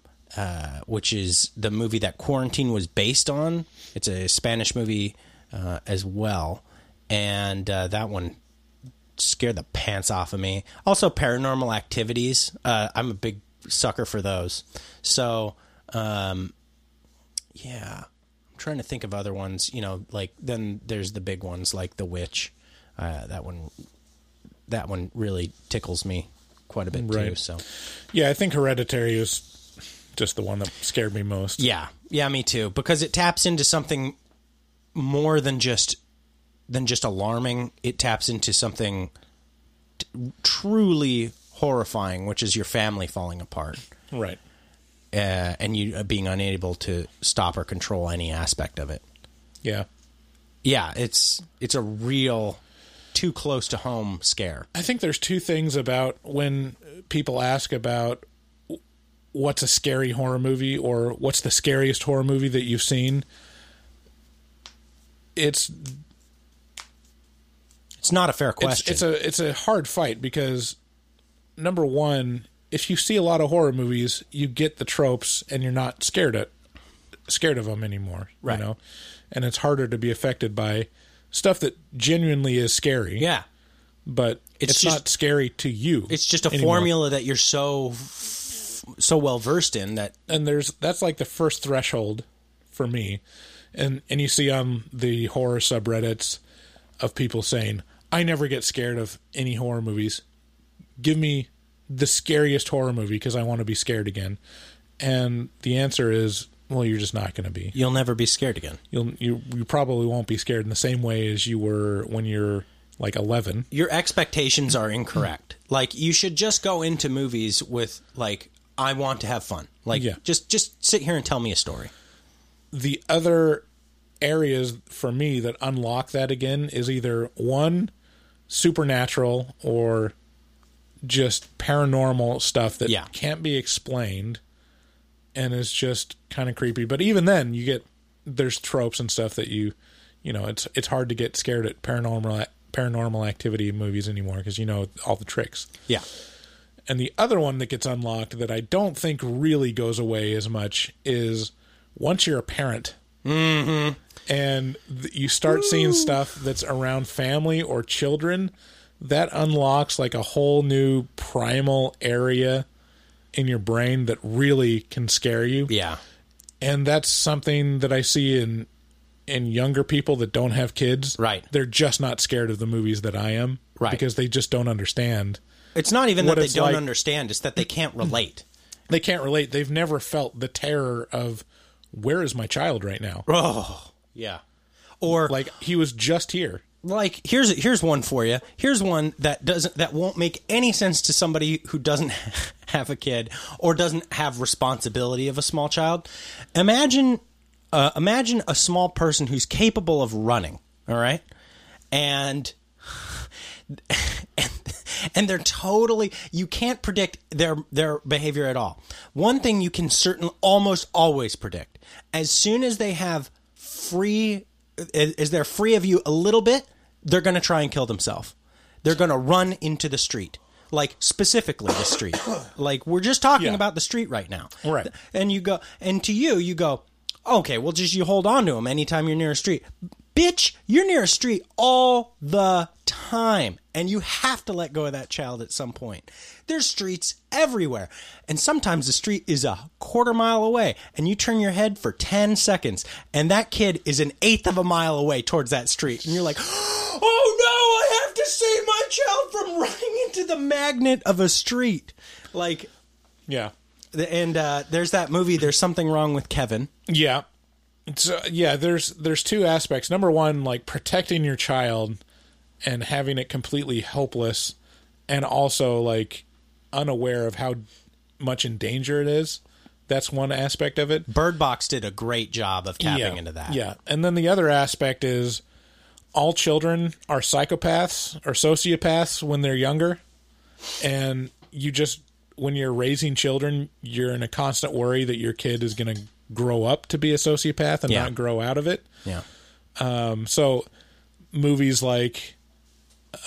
which is the movie that Quarantine was based on. It's a Spanish movie as well. And that one scared the pants off of me. Also Paranormal Activities. I'm a big sucker for those. So, yeah, I'm trying to think of other ones, you know, like then there's the big ones like The Witch, that one really tickles me quite a bit right. too. So yeah, I think Hereditary is just the one that scared me most. Yeah, me too, because it taps into something more than just alarming. It taps into something truly horrifying, which is your family falling apart. Right. And you being unable to stop or control any aspect of it. Yeah, it's a real too close to home scare. I think there's two things about when people ask about what's a scary horror movie or what's the scariest horror movie that you've seen. It's not a fair question. It's a hard fight because, number one, if you see a lot of horror movies, you get the tropes and you're not scared of them anymore, right? You know? And it's harder to be affected by stuff that genuinely is scary. Yeah. But it's just not scary to you. It's just a formula that you're so well versed in that. And that's like the first threshold for me. And you see on the horror subreddits of people saying, I never get scared of any horror movies. Give me the scariest horror movie because I want to be scared again. And the answer is, well, you're just not going to be. You'll never be scared again. You probably won't be scared in the same way as you were when you're like 11. Your expectations are incorrect. Like, you should just go into movies with like, I want to have fun. Like, yeah. just sit here and tell me a story. The other areas for me that unlock that again is either one, supernatural, or just paranormal stuff that can't be explained and is just kind of creepy. But even then, you get, there's tropes and stuff that you know, it's hard to get scared at paranormal activity movies anymore because you know all the tricks. Yeah. And the other one that gets unlocked that I don't think really goes away as much is once you're a parent, mm-hmm. and you start seeing stuff that's around family or children, that unlocks like a whole new primal area in your brain that really can scare you. Yeah. And that's something that I see in younger people that don't have kids. Right. They're just not scared of the movies that I am. Right. Because they just don't understand. It's not even that they don't understand. It's that they can't relate. They can't relate. They've never felt the terror of, where is my child right now? Oh, yeah. Or like, he was just here. Like, here's one for you. Here's one that won't make any sense to somebody who doesn't have a kid or doesn't have responsibility of a small child. Imagine a small person who's capable of running, all right? And they're totally, you can't predict their behavior at all. One thing you can almost always predict, as soon as they have they're free of you a little bit, they're going to try and kill themselves. They're going to run into the street, like specifically the street. Like, we're just talking about the street right now. Right. And you go, okay, well, just you hold on to them anytime you're near a street. Bitch, you're near a street all the time, and you have to let go of that child at some point. There's streets everywhere, and sometimes the street is a quarter mile away, and you turn your head for 10 seconds, and that kid is an eighth of a mile away towards that street, and you're like, oh no, I have to save my child from running into the magnet of a street. Like, yeah. And there's that movie, There's Something Wrong with Kevin. Yeah. So, yeah, there's two aspects. Number one, like protecting your child and having it completely helpless, and also like unaware of how much in danger it is. That's one aspect of it. Bird Box did a great job of tapping into that. Yeah. And then the other aspect is all children are psychopaths or sociopaths when they're younger. And you just, when you're raising children, you're in a constant worry that your kid is going to grow up to be a sociopath and not grow out of it. Yeah. So movies like,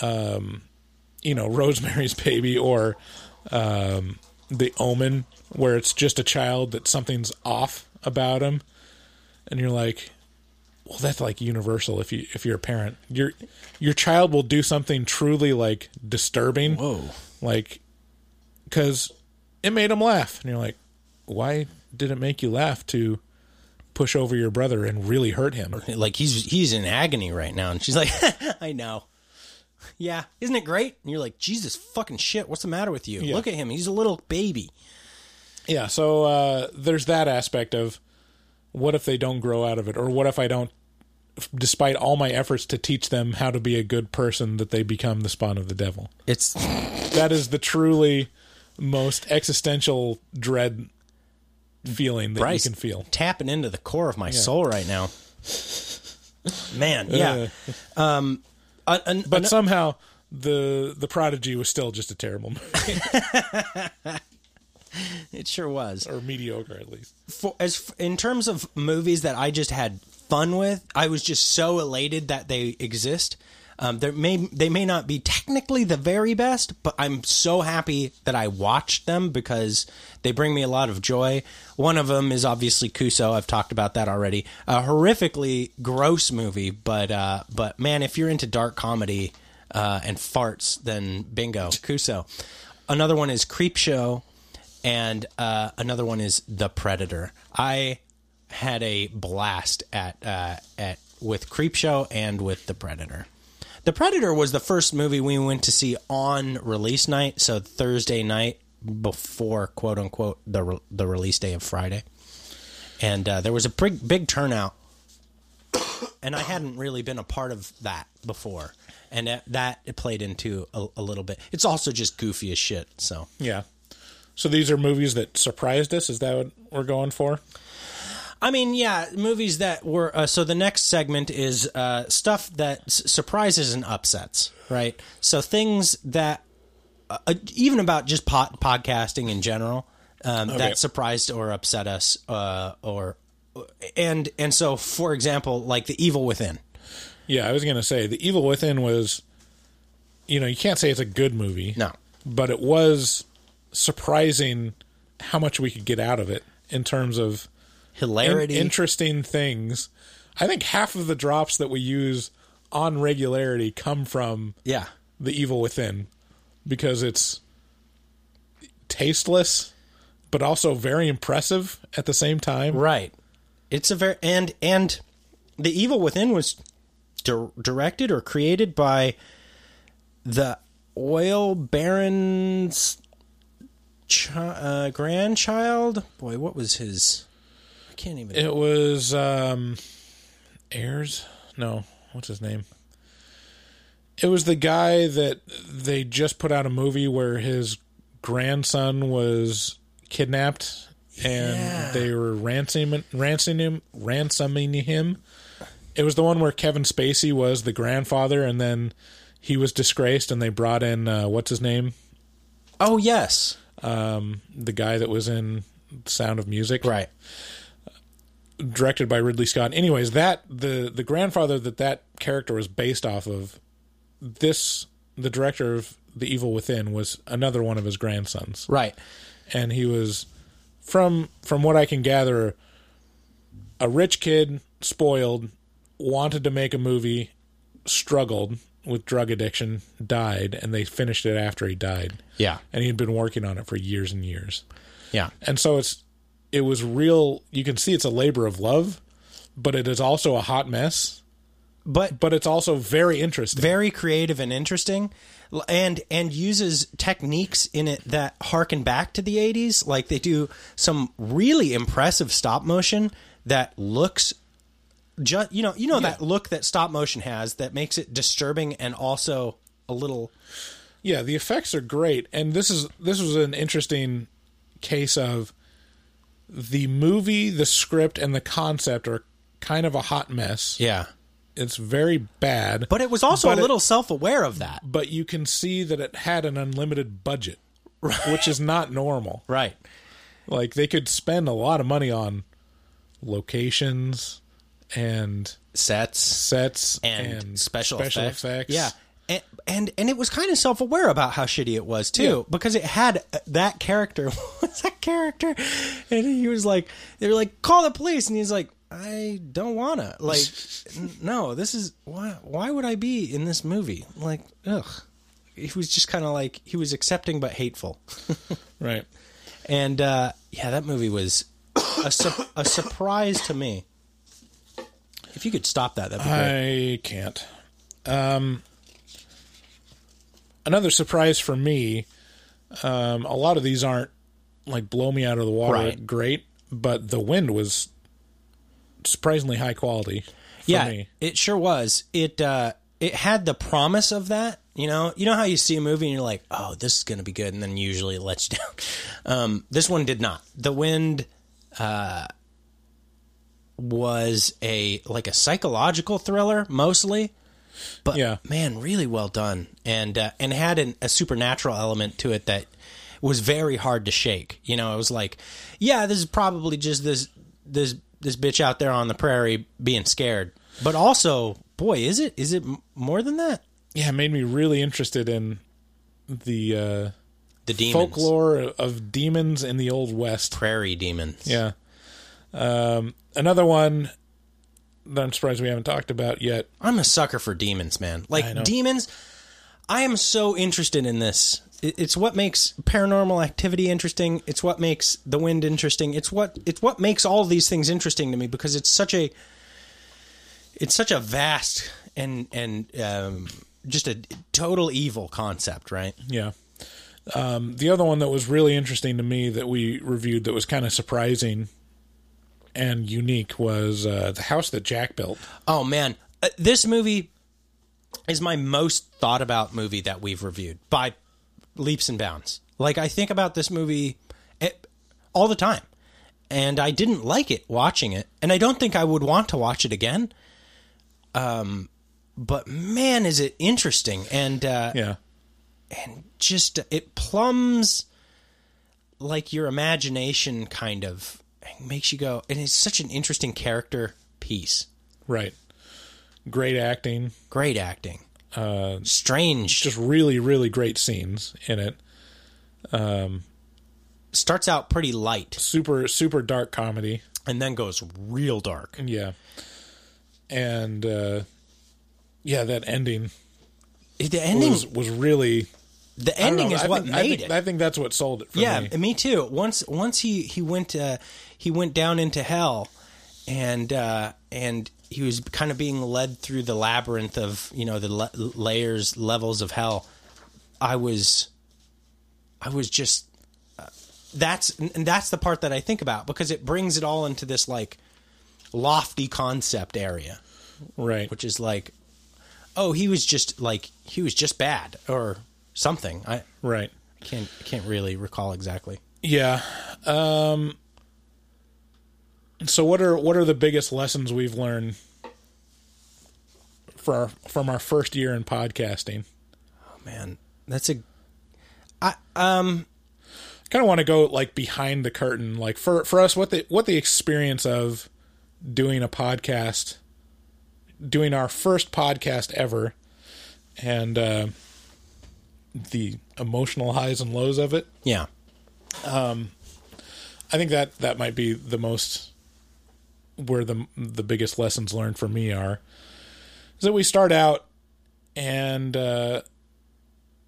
you know, Rosemary's Baby or The Omen, where it's just a child that something's off about him, and you're like, well, that's like universal. If you're a parent, your child will do something truly like disturbing. Whoa. Like, because it made him laugh, and you're like, why did it make you laugh to push over your brother and really hurt him? Like, he's in agony right now. And she's like, I know. Yeah. Isn't it great? And you're like, Jesus fucking shit. What's the matter with you? Yeah. Look at him. He's a little baby. Yeah. So there's that aspect of, what if they don't grow out of it? Or what if I don't, despite all my efforts to teach them how to be a good person, that they become the spawn of the devil? That is the truly most existential dread feeling that Bryce, you can feel. Tapping into the core of my soul right now. Man, yeah. But somehow the Prodigy was still just a terrible movie. It sure was. Or mediocre, at least. In terms of movies that I just had fun with, I was just so elated that they exist. They may not be technically the very best, but I'm so happy that I watched them because they bring me a lot of joy. One of them is obviously Kuso. I've talked about that already. A horrifically gross movie, but man, if you're into dark comedy and farts, then bingo, Kuso. Another one is Creepshow, and another one is The Predator. I had a blast with Creepshow and with The Predator. The Predator was the first movie we went to see on release night, so Thursday night before, quote-unquote, the release day of Friday. And there was a big turnout, and I hadn't really been a part of that before, and that played into a little bit. It's also just goofy as shit, so. Yeah. So these are movies that surprised us? Is that what we're going for? I mean, yeah, movies that were... so the next segment is stuff that surprises and upsets, right? So things that... even about just podcasting in general, that surprised or upset us. And so, for example, like The Evil Within. Yeah, I was going to say, The Evil Within was... You know, you can't say it's a good movie. No. But it was... surprising how much we could get out of it in terms of hilarity, interesting things. I think half of the drops that we use on regularity come from The Evil Within, because it's tasteless but also very impressive at the same time. Right. It's a very and The Evil Within was directed or created by the oil barons. Grandchild? Boy, what was his... I can't even... It was... Ayers? No. What's his name? It was the guy that they just put out a movie where his grandson was kidnapped and they were ransoming him. It was the one where Kevin Spacey was the grandfather, and then he was disgraced and they brought in... what's his name? Oh, yes. The guy that was in Sound of Music, right? Directed by Ridley Scott. Anyways, that the grandfather that character was based off of, the director of The Evil Within was another one of his grandsons, right? And he was, from what I can gather, a rich kid, spoiled, wanted to make a movie, struggled with drug addiction, died, and they finished it after he died. Yeah. And he had been working on it for years and years. Yeah. And so it was real. You can see it's a labor of love, but it is also a hot mess. But it's also very interesting. Very creative and interesting, and uses techniques in it that harken back to the 80s. Like, they do some really impressive stop motion that looks... that look that stop motion has that makes it disturbing and also a little... Yeah, the effects are great. And this was an interesting case of the movie, the script, and the concept are kind of a hot mess. Yeah. It's very bad. But it was also a little self-aware of that. But you can see that it had an unlimited budget, which is not normal. Right. Like, they could spend a lot of money on locations... and sets and special effects. Yeah. And it was kind of self-aware about how shitty it was too, because it had that character. What's that character? And he was like, they were like, call the police. And he's like, I don't want to, like, no, this is why would I be in this movie? Like, ugh. He was just kind of like, he was accepting, but hateful. Right. And, that movie was a surprise to me. If you could stop that, that'd be great. I can't. Another surprise for me, a lot of these aren't, like, blow me out of the water great, but The Wind was surprisingly high quality for me. It sure was. It had the promise of that, you know? You know how you see a movie and you're like, oh, this is going to be good, and then usually it lets you down? This one did not. The Wind... was a psychological thriller mostly, but man, really well done, and had a supernatural element to it that was very hard to shake. You know, it was like, this is probably just this bitch out there on the prairie being scared, but also, boy, is it more than that? Yeah, it made me really interested in the demons. Folklore of demons in the Old West, prairie demons. Yeah. Another one that I'm surprised we haven't talked about yet. I'm a sucker for demons, man. Like, demons, I am so interested in this. It's what makes Paranormal Activity interesting. It's what makes The Wind interesting. It's what makes all these things interesting to me, because it's such a vast and just a total evil concept, right? Yeah. The other one that was really interesting to me that we reviewed that was kind of surprising and unique was The House That Jack Built. Oh, man. This movie is my most thought about movie that we've reviewed by leaps and bounds. Like, I think about this movie all the time, and I didn't like it watching it, and I don't think I would want to watch it again. But man, is it interesting. And and just it plumbs like your imagination, kind of makes you go. And it's such an interesting character piece. Right. Great acting. Great acting. Strange. Just really, really great scenes in it. Starts out pretty light. Super, super dark comedy. And then goes real dark. Yeah. And, yeah, that ending. The ending was really... The ending is what made it. I think that's what sold it for me. Yeah, me too. Once he went down into hell, and he was kind of being led through the labyrinth of, you know, the levels of hell. I was just... That's the part that I think about, because it brings it all into this, like, lofty concept area. Right. Which is like, oh, he was just bad or something. I can't really recall exactly. Yeah. So what are the biggest lessons we've learned from our first year in podcasting? Oh man, I kind of want to go like behind the curtain, like for us, what the experience of doing a podcast, doing our first podcast ever, and the emotional highs and lows of it. Yeah. I think that might be the most, where the biggest lessons learned for me are, is that we start out and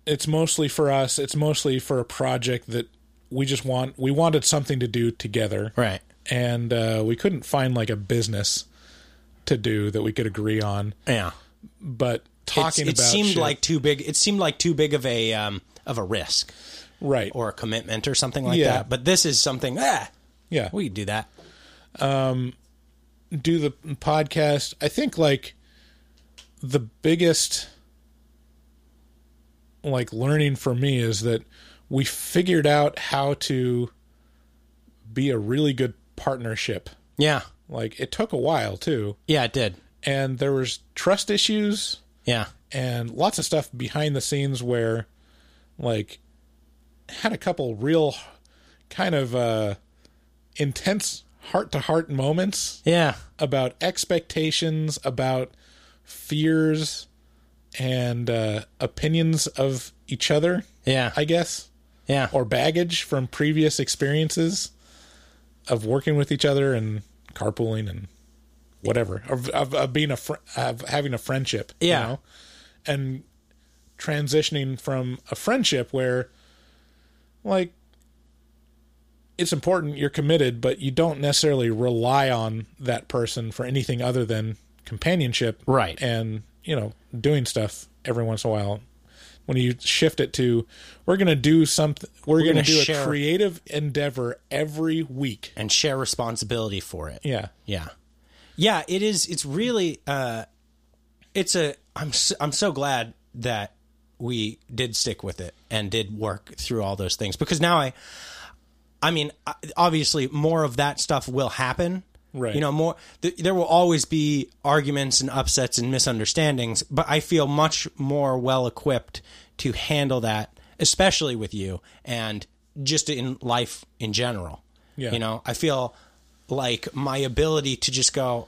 it's mostly for us. It's mostly for a project that we just wanted something to do together. Right. And we couldn't find like a business to do that we could agree on. Yeah. But it seemed like too big of a risk. Right. Or a commitment or something like that. But this is something, yeah, we could do that. Do the podcast. I think like the biggest like learning for me is that we figured out how to be a really good partnership. Yeah. Like, it took a while, too. Yeah, it did. And there was trust issues. Yeah. And lots of stuff behind the scenes where, like, had a couple real kind of intense heart-to-heart moments. Yeah. About expectations, about fears, and opinions of each other. Yeah. I guess. Yeah. Or baggage from previous experiences of working with each other and... carpooling and whatever, of being of having a friendship, yeah, you know? And transitioning from a friendship where, like, it's important, you're committed, but you don't necessarily rely on that person for anything other than companionship, right? And, you know, doing stuff every once in a while. When you shift it to, we're going to do something, we're going to do a creative endeavor every week. And share responsibility for it. Yeah. Yeah. Yeah, it is, it's really, I'm so glad that we did stick with it and did work through all those things. Because now I mean, obviously more of that stuff will happen. Right. You know, there will always be arguments and upsets and misunderstandings, but I feel much more well equipped to handle that, especially with you and just in life in general. Yeah. You know, I feel like my ability to just go,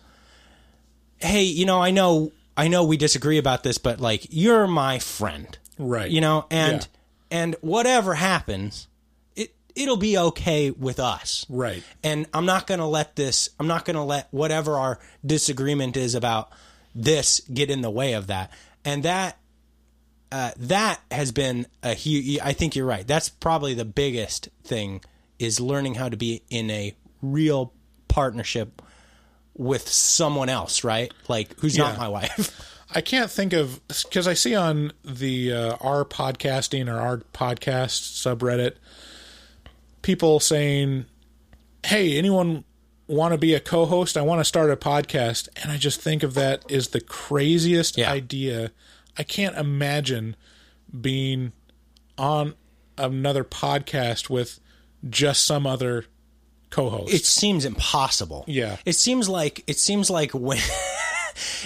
hey, you know, I know we disagree about this, but like, you're my friend. Right. You know, and whatever happens, it'll be okay with us. Right. And I'm not going to let whatever our disagreement is about this get in the way of that. And that has been a huge, I think you're right. That's probably the biggest thing, is learning how to be in a real partnership with someone else, right? Like, who's not my wife. I can't think of, because I see on the our podcasting or our podcast subreddit, people saying, hey, anyone want to be a co-host? I want to start a podcast. And I just think of that as the craziest idea. I can't imagine being on another podcast with just some other co-host. It seems impossible. Yeah. It seems like when...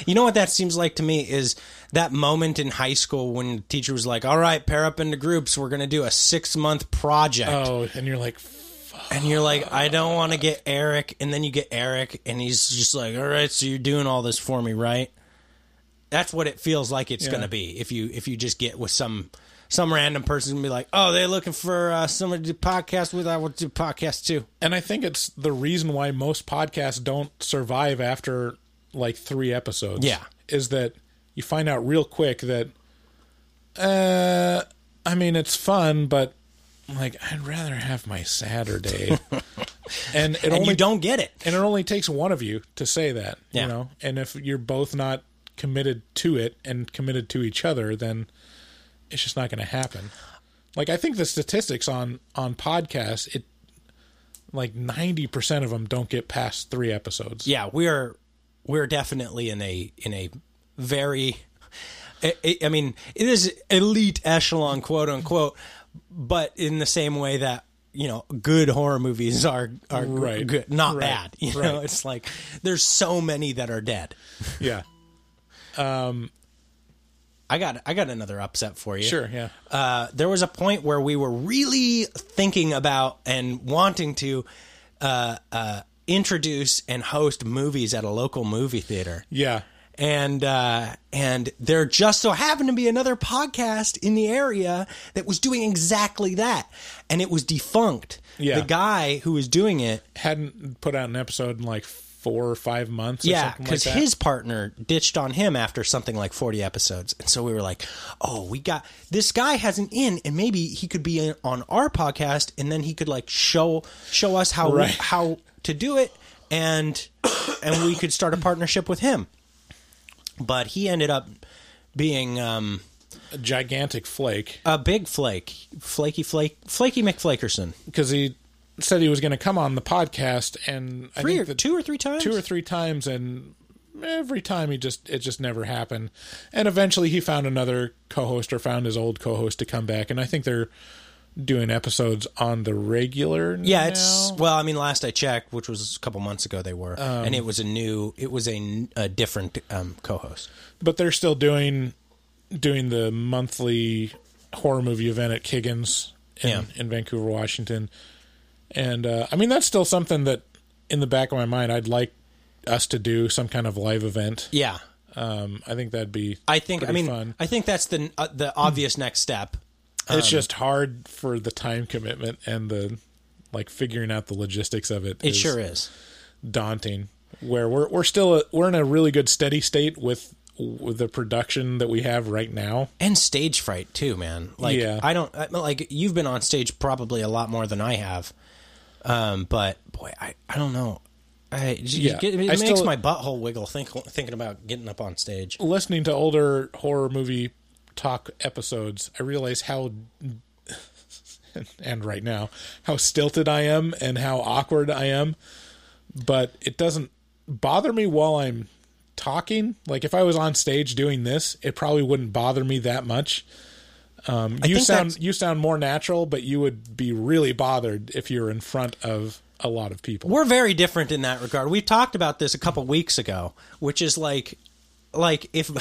You know what that seems like to me is that moment in high school when the teacher was like, all right, pair up into groups. We're going to do a 6-month project. Oh, and you're like, fuck. And you're like, I don't want to get Eric. And then you get Eric and he's just like, all right, so you're doing all this for me, right? That's what it feels like it's going to be. If you just get with some random person and be like, oh, they're looking for somebody to podcast with. I want to do podcast too. And I think it's the reason why most podcasts don't survive after like 3 episodes is that you find out real quick that I mean it's fun, but like I'd rather have my Saturday and you don't get it, and it only takes one of you to say that, you know, and if you're both not committed to it and committed to each other, then it's just not going to happen. Like I think the statistics on podcasts, it like 90% of them don't get past 3 episodes. We're definitely in a very, I mean, it is elite echelon, quote unquote, but in the same way that, you know, good horror movies are good, not bad. You know, it's like there's so many that are dead. Yeah. I got another upset for you. Sure, yeah. There was a point where we were really thinking about and wanting to introduce and host movies at a local movie theater. Yeah. And there just so happened to be another podcast in the area that was doing exactly that. And it was defunct. Yeah. The guy who was doing it hadn't put out an episode in like 4 or 5 months or something like that. Yeah, because his partner ditched on him after something like 40 episodes. And so we were like, oh, we got... This guy has an in, and maybe he could be on our podcast, and then he could like show us how... how to do it, and we could start a partnership with him. But he ended up being a gigantic flake, a big flaky McFlakerson, because he said he was going to come on the podcast, and two or three times, and every time it just never happened. And eventually he found another co-host, or found his old co-host to come back, and I think they're doing episodes on the regular now? Yeah, it's... Well, I mean, last I checked, which was a couple months ago, they were. And it was a different co-host. But they're still doing the monthly horror movie event at Kiggins in Vancouver, Washington. And, I mean, that's still something that, in the back of my mind, I'd like us to do some kind of live event. Yeah. I think that'd be fun. I think that's the obvious next step. It's just hard for the time commitment and the like figuring out the logistics of it. It sure is daunting. Where we're still we're in a really good steady state with the production that we have right now, and stage fright too, man. Like you've been on stage probably a lot more than I have. But boy, I don't know. It makes my butthole wiggle thinking about getting up on stage. Listening to older horror movie talk episodes, I realize how and right now how stilted I am and how awkward I am, but it doesn't bother me while I'm talking. Like if I was on stage doing this, it probably wouldn't bother me that much. You sound more natural, but you would be really bothered if you're in front of a lot of people. We're very different in that regard. We talked about this a couple weeks ago, which is like if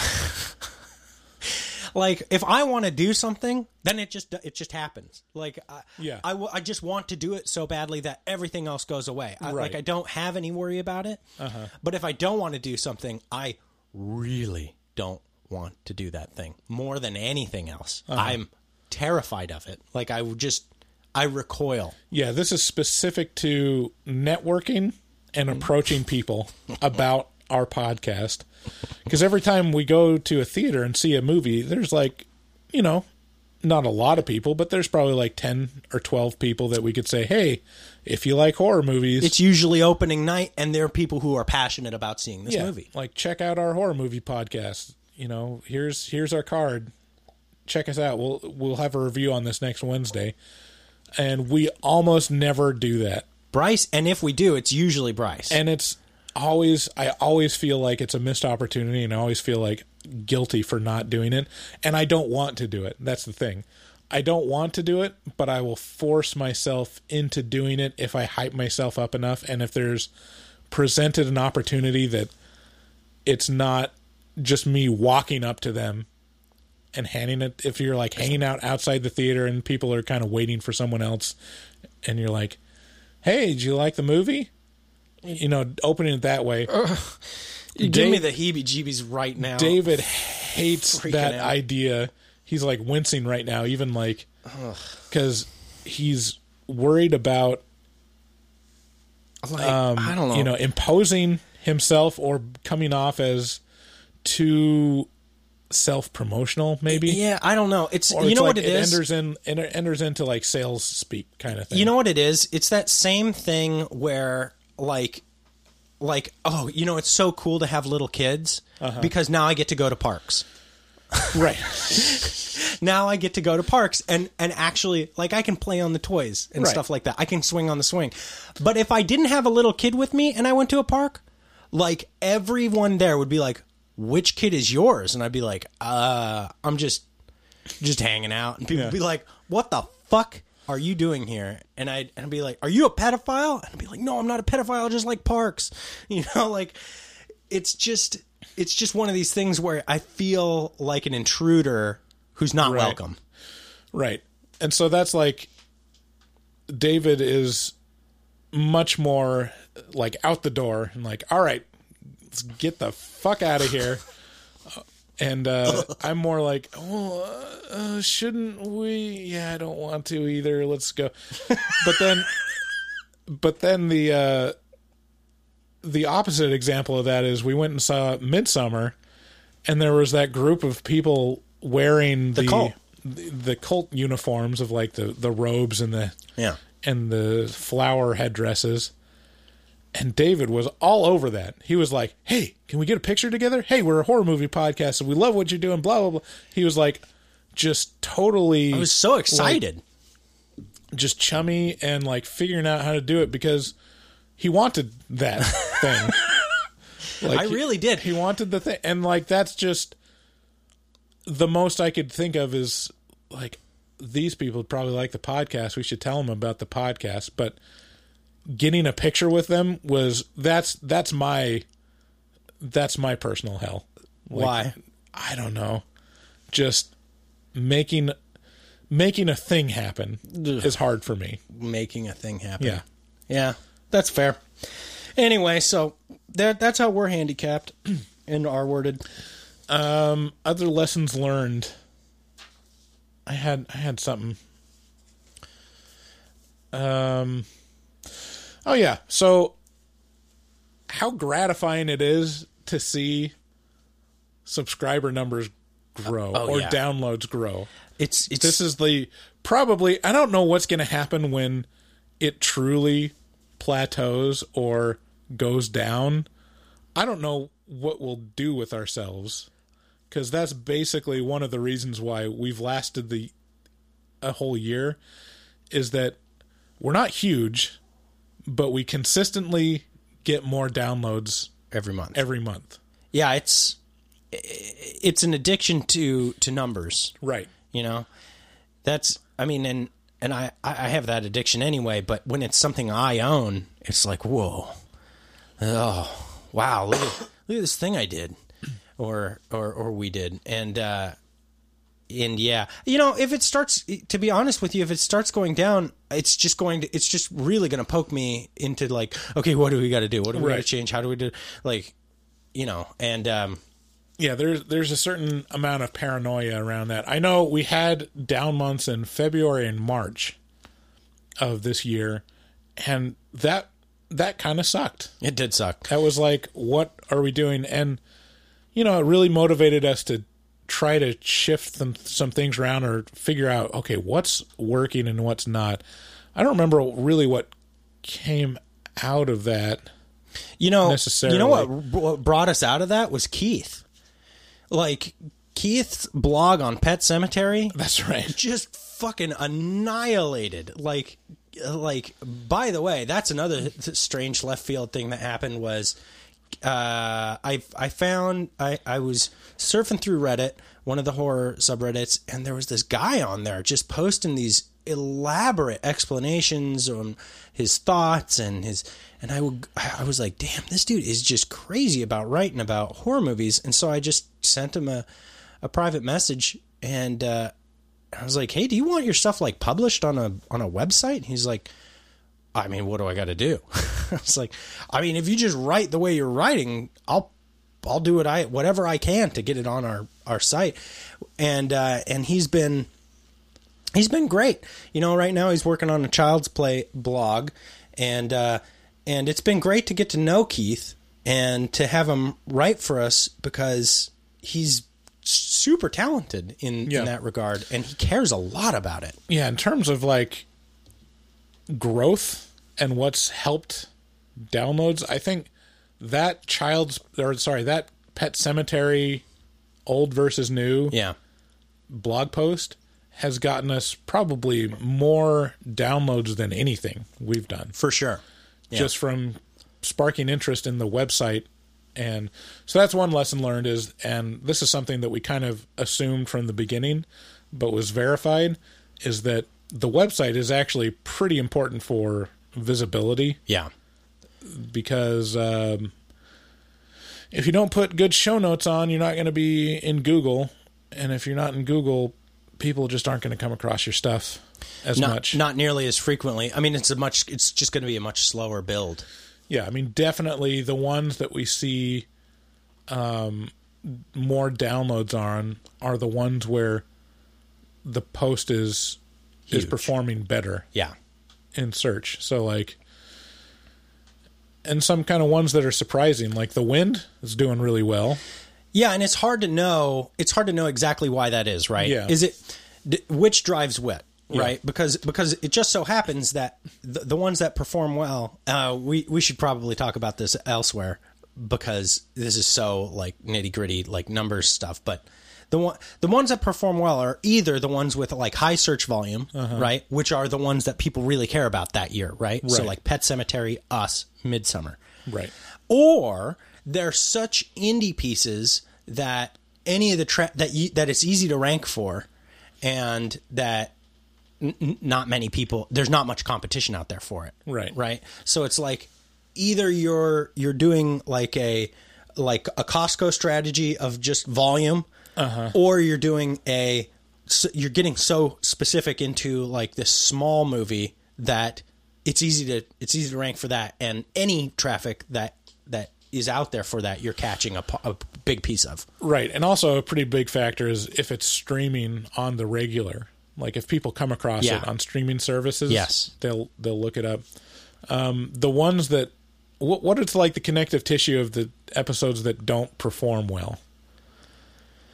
like, if I want to do something, then it just happens. Like, I just want to do it so badly that everything else goes away. Like, I don't have any worry about it. Uh-huh. But if I don't want to do something, I really don't want to do that thing more than anything else. Uh-huh. I'm terrified of it. Like, I recoil. Yeah, this is specific to networking and approaching people about our podcast. Because every time we go to a theater and see a movie, there's like, you know, not a lot of people, but there's probably like 10 or 12 people that we could say, hey, if you like horror movies. It's usually opening night, and there are people who are passionate about seeing this movie. Like, check out our horror movie podcast. you know, here's our card. Check us out. We'll have a review on this next Wednesday. And we almost never do that. Bryce, and if we do, it's usually Bryce. And it's always, I always feel like it's a missed opportunity, and I always feel like guilty for not doing it. And I don't want to do it. That's the thing. I don't want to do it, but I will force myself into doing it if I hype myself up enough. And if there's presented an opportunity that it's not just me walking up to them and handing it, if you're like hanging out outside the theater and people are kind of waiting for someone else and you're like, hey, did you like the movie? You know, opening it that way. You give me the heebie-jeebies right now. David hates that idea. He's like wincing right now, even like, because he's worried about, like, I don't know, you know, imposing himself or coming off as too self-promotional, maybe. Yeah, I don't know. It's, you know, like what it is? It enters into like sales speak kind of thing. You know what it is? It's that same thing where like, oh, you know, it's so cool to have little kids because now I get to go to parks. Right. Now I get to go to parks and actually, like, I can play on the toys and stuff like that. I can swing on the swing. But if I didn't have a little kid with me and I went to a park, like, everyone there would be like, which kid is yours? And I'd be like, I'm just hanging out. And people would be like, what the fuck are you doing here? And I'd be like, are you a pedophile? And I'd be like, no, I'm not a pedophile. I just like parks. You know, like, it's just one of these things where I feel like an intruder who's not welcome. Right. And so that's like, David is much more like out the door and like, all right, let's get the fuck out of here. And I'm more like, shouldn't we? Yeah, I don't want to either. Let's go. But then the opposite example of that is we went and saw Midsommar, and there was that group of people wearing the cult uniforms of like the robes and the flower headdresses. And David was all over that. He was like, hey, can we get a picture together? Hey, we're a horror movie podcast, and we love what you're doing, blah, blah, blah. He was like, just totally... I was so excited. Like, just chummy and like figuring out how to do it because he wanted that thing. Like, I really did. He wanted the thing. And like, that's just the most I could think of is like, these people probably like the podcast. We should tell them about the podcast. But... getting a picture with them was that's my personal hell. Like, why? I don't know. Just making a thing happen is hard for me. Making a thing happen. Yeah, that's fair. Anyway, so that's how we're handicapped and R-worded. Other lessons learned. I had something. Oh, yeah. So how gratifying it is to see subscriber numbers grow or downloads grow. It's This is the probably, I don't know what's going to happen when it truly plateaus or goes down. I don't know what we'll do with ourselves, because that's basically one of the reasons why we've lasted a whole year is that we're not huge, but we consistently get more downloads every month. Yeah, it's an addiction to numbers. Right. You know, that's, I mean, and I have that addiction anyway, but when it's something I own, it's like, whoa, oh, wow, look at this thing I did or we did. And yeah, you know, if it starts, to be honest with you, if it starts going down, it's just really going to poke me into like, okay, what do we got to do? What do we got to change? How do we do? Like, you know, and yeah, there's a certain amount of paranoia around that. I know we had down months in February and March of this year, and that kind of sucked. It did suck. That was like, what are we doing? And, you know, it really motivated us to try to shift some things around or figure out, okay, what's working and what's not. I don't remember really what came out of that. You know, necessarily. You know what brought us out of that was Keith. like Keith's blog on Pet Sematary. That's right. Just fucking annihilated. Like, by the way, that's another strange left field thing that happened was, I was surfing through Reddit, one of the horror subreddits, and there was this guy on there just posting these elaborate explanations on his thoughts and his, and I was like, damn, this dude is just crazy about writing about horror movies. And so I just sent him a private message, and I was like, hey, do you want your stuff like published on a website? And he's like, I mean, what do I got to do? I was like, I mean, if you just write the way you're writing, I'll do whatever I can to get it on our site. And he's been great. You know, right now he's working on a Child's Play blog, and it's been great to get to know Keith and to have him write for us, because he's super talented in that regard, and he cares a lot about it. Yeah, in terms of like growth and what's helped downloads, I think that Pet Sematary old versus new blog post has gotten us probably more downloads than anything we've done. For sure. Yeah. Just from sparking interest in the website. And so that's one lesson learned is, and this is something that we kind of assumed from the beginning, but was verified, is that the website is actually pretty important for visibility. Yeah. Because if you don't put good show notes on, you're not going to be in Google. And if you're not in Google, people just aren't going to come across your stuff not nearly as frequently. I mean, it's just going to be a much slower build. Yeah, I mean, definitely the ones that we see more downloads on are the ones where the post is performing better. Yeah, in search. So like, and some kind of ones that are surprising, like The Wind is doing really well. Yeah, and it's hard to know. It's hard to know exactly why that is, right? Yeah. Is it which drives what, right? Yeah. Because it just so happens that the ones that perform well, we should probably talk about this elsewhere, because this is so like nitty gritty, like numbers stuff. But the ones that perform well are either the ones with like high search volume, right, which are the ones that people really care about that year, right? So like Pet Sematary, Us, Midsommar, right, or they're such indie pieces that any of the that it's easy to rank for, and that not many people, there's not much competition out there for it. Right. So it's like either you're doing like a Costco strategy of just volume, or you're doing you're getting so specific into like this small movie that it's easy to rank for that, and any traffic that is out there for that, you're catching a big piece of. Right. And also a pretty big factor is if it's streaming on the regular, like if people come across it on streaming services, they'll look it up. The ones that, what it's like the connective tissue of the episodes that don't perform well.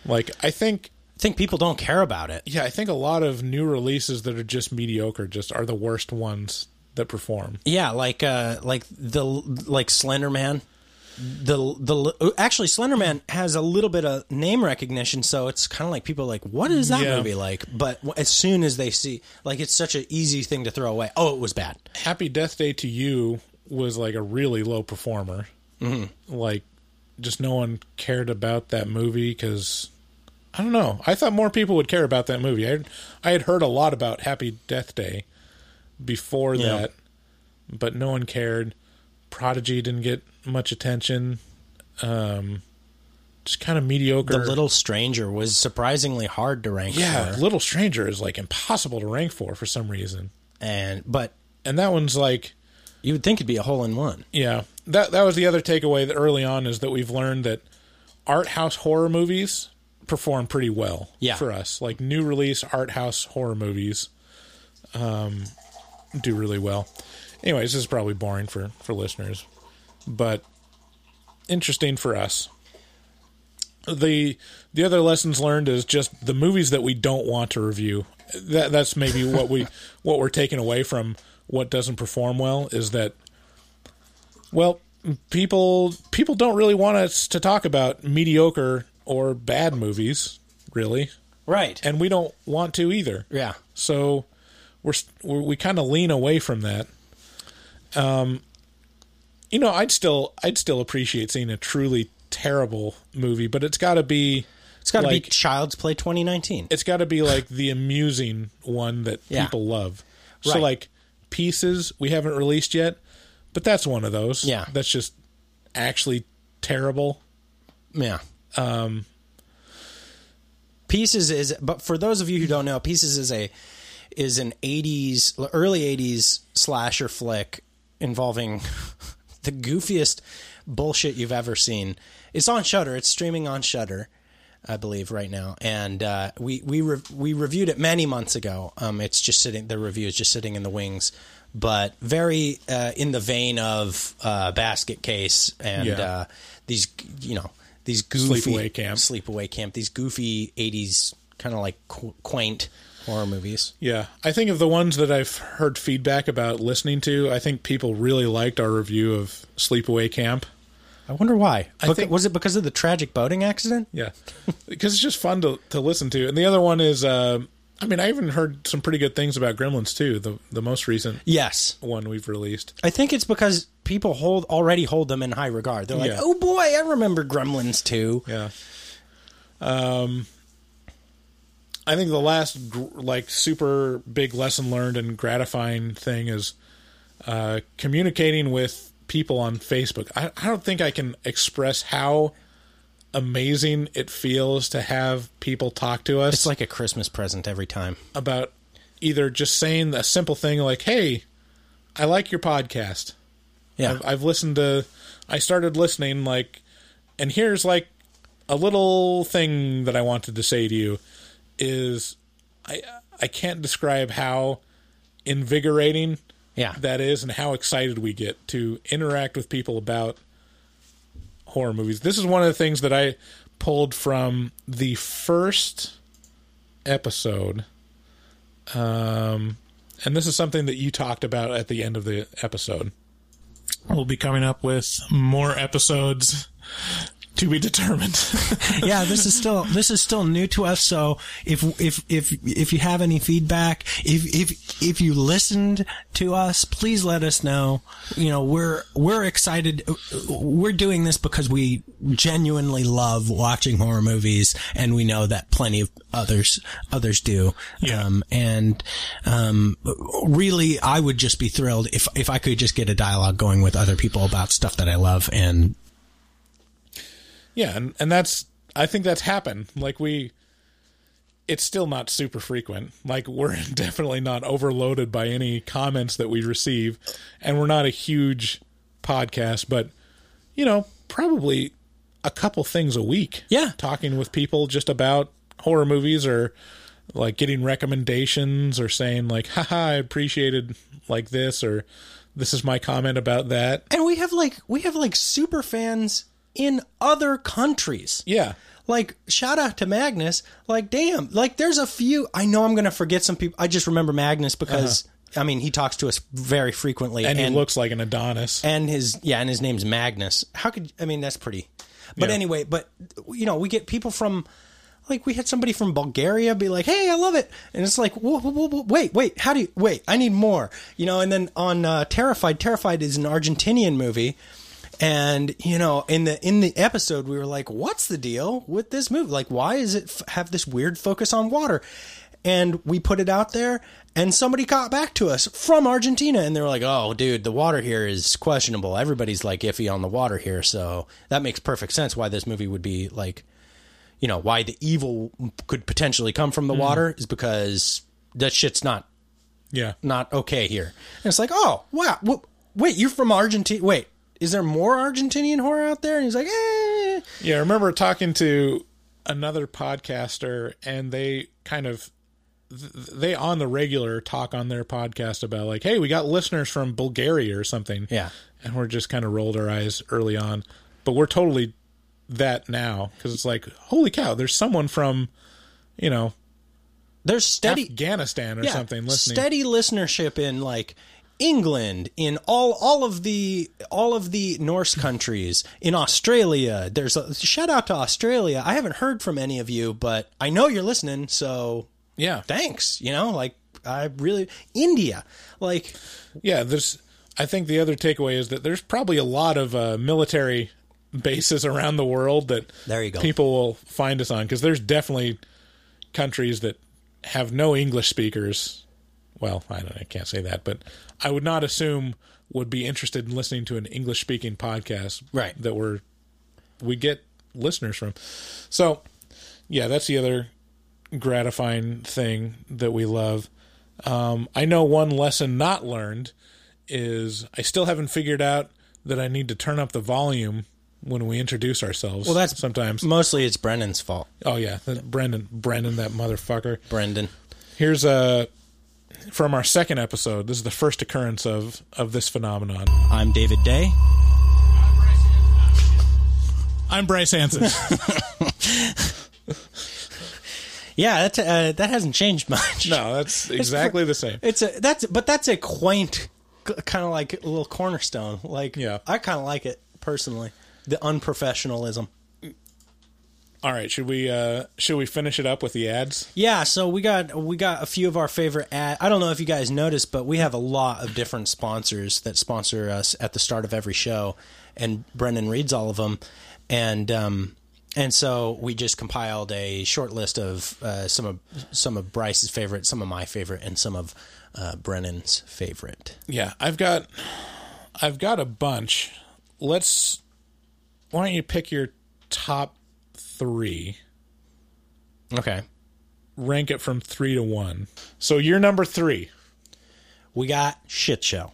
Like I think people don't care about it. Yeah. I think a lot of new releases that are just mediocre just are the worst ones that perform. Yeah. Like Slender Man. Actually, Slender Man has a little bit of name recognition, so it's kind of like people are like, what is that movie like? But as soon as they see, like, it's such an easy thing to throw away. Oh, it was bad. Happy Death Day to You was like a really low performer. Mm-hmm. Like, just no one cared about that movie because, I don't know, I thought more people would care about that movie. I had heard a lot about Happy Death Day before that, but no one cared. Prodigy didn't get much attention. Just kind of mediocre. The Little Stranger was surprisingly hard to rank for. Little Stranger is like impossible to rank for some reason. And that one's like, you would think it'd be a hole in one. Yeah. That was the other takeaway that early on, is that we've learned that art house horror movies perform pretty well for us. Like new release art house horror movies do really well. Anyways, this is probably boring for listeners, but interesting for us. The other lessons learned is just the movies that we don't want to review. That's maybe what we're taking away from what doesn't perform well, is that, well, people don't really want us to talk about mediocre or bad movies, really. Right. And we don't want to either. Yeah. So we kind of lean away from that. You know, I'd still appreciate seeing a truly terrible movie, but it's got to be... It's got to be Child's Play 2019. It's got to be like the amusing one that people love. Right. So like Pieces, we haven't released yet, but that's one of those. Yeah. That's just actually terrible. Yeah. Pieces is, but for those of you who don't know, Pieces is an 80s, early 80s slasher flick involving the goofiest bullshit you've ever seen. It's on Shudder. It's streaming on Shudder, I believe, right now. And we reviewed it many months ago. It's just sitting, the review is just sitting in the wings, but very in the vein of Basket Case and these goofy Sleepaway Camp, these goofy 80s kind of like quaint horror movies. Yeah. I think of the ones that I've heard feedback about listening to, I think people really liked our review of Sleepaway Camp. I wonder why. Was it because of the tragic boating accident? Yeah. Because it's just fun to listen to. And the other one is, I mean, I even heard some pretty good things about Gremlins too, the most recent one we've released. I think it's because people already hold them in high regard. They're like, oh boy, I remember Gremlins too. Yeah. I think the last like super big lesson learned and gratifying thing is communicating with people on Facebook. I don't think I can express how amazing it feels to have people talk to us. It's like a Christmas present every time. About either just saying a simple thing like, hey, I like your podcast. Yeah. I've listened to... I started listening, like... And here's, like, a little thing that I wanted to say to you is... I can't describe how invigorating that is and how excited we get to interact with people about horror movies. This is one of the things that I pulled from the first episode. And this is something that you talked about at the end of the episode. We'll be coming up with more episodes to be determined. Yeah, this is still new to us. So if you have any feedback, if you listened to us, please let us know. You know, we're excited. We're doing this because we genuinely love watching horror movies, and we know that plenty of others do. Yeah. Really, I would just be thrilled if I could just get a dialogue going with other people about stuff that I love and. Yeah, and that's, I think that's happened. Like it's still not super frequent. Like we're definitely not overloaded by any comments that we receive, and we're not a huge podcast, but, you know, probably a couple things a week. Yeah. Talking with people just about horror movies or like getting recommendations or saying like, haha, I appreciated like this, or this is my comment about that. And we have super fans in other countries. Yeah. Like, shout out to Magnus. Like, damn. Like, there's a few... I know I'm going to forget some people. I just remember Magnus because, I mean, he talks to us very frequently. And he looks like an Adonis. And his name's Magnus. How could... I mean, that's pretty... But anyway, but, you know, we get people from... Like, we had somebody from Bulgaria be like, hey, I love it. And it's like, whoa, wait, how do you... Wait, I need more. You know, and then on Terrified. Terrified is an Argentinian movie... And, you know, in the episode, we were like, what's the deal with this movie? Like, why does it have this weird focus on water? And we put it out there, and somebody got back to us from Argentina, and they were like, oh, dude, the water here is questionable. Everybody's, like, iffy on the water here, so that makes perfect sense why this movie would be, like, you know, why the evil could potentially come from the water is because that shit's not okay here. And it's like, oh, wow, wait, you're from Argentina, wait. Is there more Argentinian horror out there? And he's like, eh. Yeah, I remember talking to another podcaster, and they kind of, they on the regular talk on their podcast about like, hey, we got listeners from Bulgaria or something. Yeah. And we're just kind of rolled our eyes early on. But we're totally that now, because it's like, holy cow, there's someone from, you know, there's steady Afghanistan or something listening. Steady listenership in like... England, in all of the Norse countries, in Australia. There's a shout out to Australia. I haven't heard from any of you, but I know you're listening, so yeah, thanks. You know, like, I really, India, like, yeah, there's, I think the other takeaway is that there's probably a lot of military bases around the world that there you go. People will find us on, because there's definitely countries that have no English speakers. Well, I can't say that, but I would not assume would be interested in listening to an English-speaking podcast, right? That we get listeners from. So, yeah, that's the other gratifying thing that we love. I know one lesson not learned is I still haven't figured out that I need to turn up the volume when we introduce ourselves. Well, that's sometimes mostly it's Brennan's fault. Oh yeah, Brennan, that motherfucker, Brendan. Here's a. From our second episode, this is the first occurrence of this phenomenon. I'm David Day. I'm Bryce Hansen. Yeah, that hasn't changed much. No, that's exactly the same. That's a quaint, kind of like a little cornerstone. Like, yeah. I kind of like it personally. The unprofessionalism. All right, should we finish it up with the ads? Yeah, so we got a few of our favorite ads. I don't know if you guys noticed, but we have a lot of different sponsors that sponsor us at the start of every show, and Brendan reads all of them, and so we just compiled a short list of some of Bryce's favorite, some of my favorite, and some of Brennan's favorite. Yeah, I've got a bunch. Why don't you pick your top 3. Okay. Rank it from 3 to 1. So you're number 3. We got Shit Show.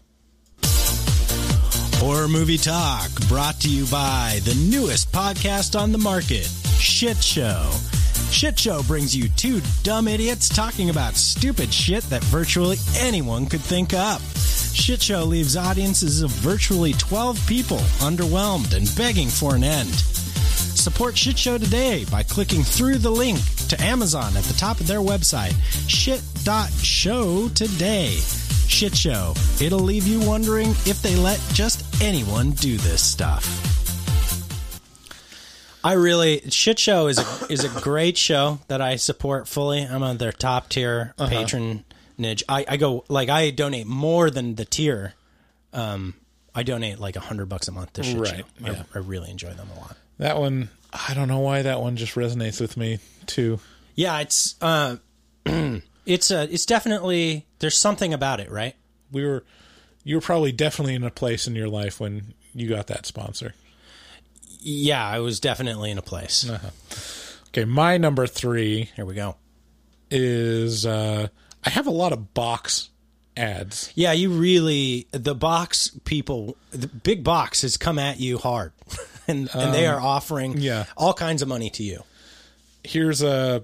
Horror Movie Talk, brought to you by the newest podcast on the market, Shit Show. Shit Show brings you two dumb idiots talking about stupid shit that virtually anyone could think up. Shit Show leaves audiences of virtually 12 people underwhelmed and begging for an end. Support Shit Show today by clicking through the link to Amazon at the top of their website, shit.show today. Shit Show. It'll leave you wondering if they let just anyone do this stuff. Shit Show is a great show that I support fully. I'm on their top tier patronage. I donate more than the tier. I donate like $100 a month to Shit Show. Yeah. I really enjoy them a lot. That one, I don't know why that one just resonates with me too. Yeah, it's it's definitely, there's something about it, right? You were probably definitely in a place in your life when you got that sponsor. Yeah, I was definitely in a place. Uh-huh. Okay, my number 3. Here we go. Is I have a lot of box ads. Yeah, the box people, the big box has come at you hard. And they are offering all kinds of money to you. Here's the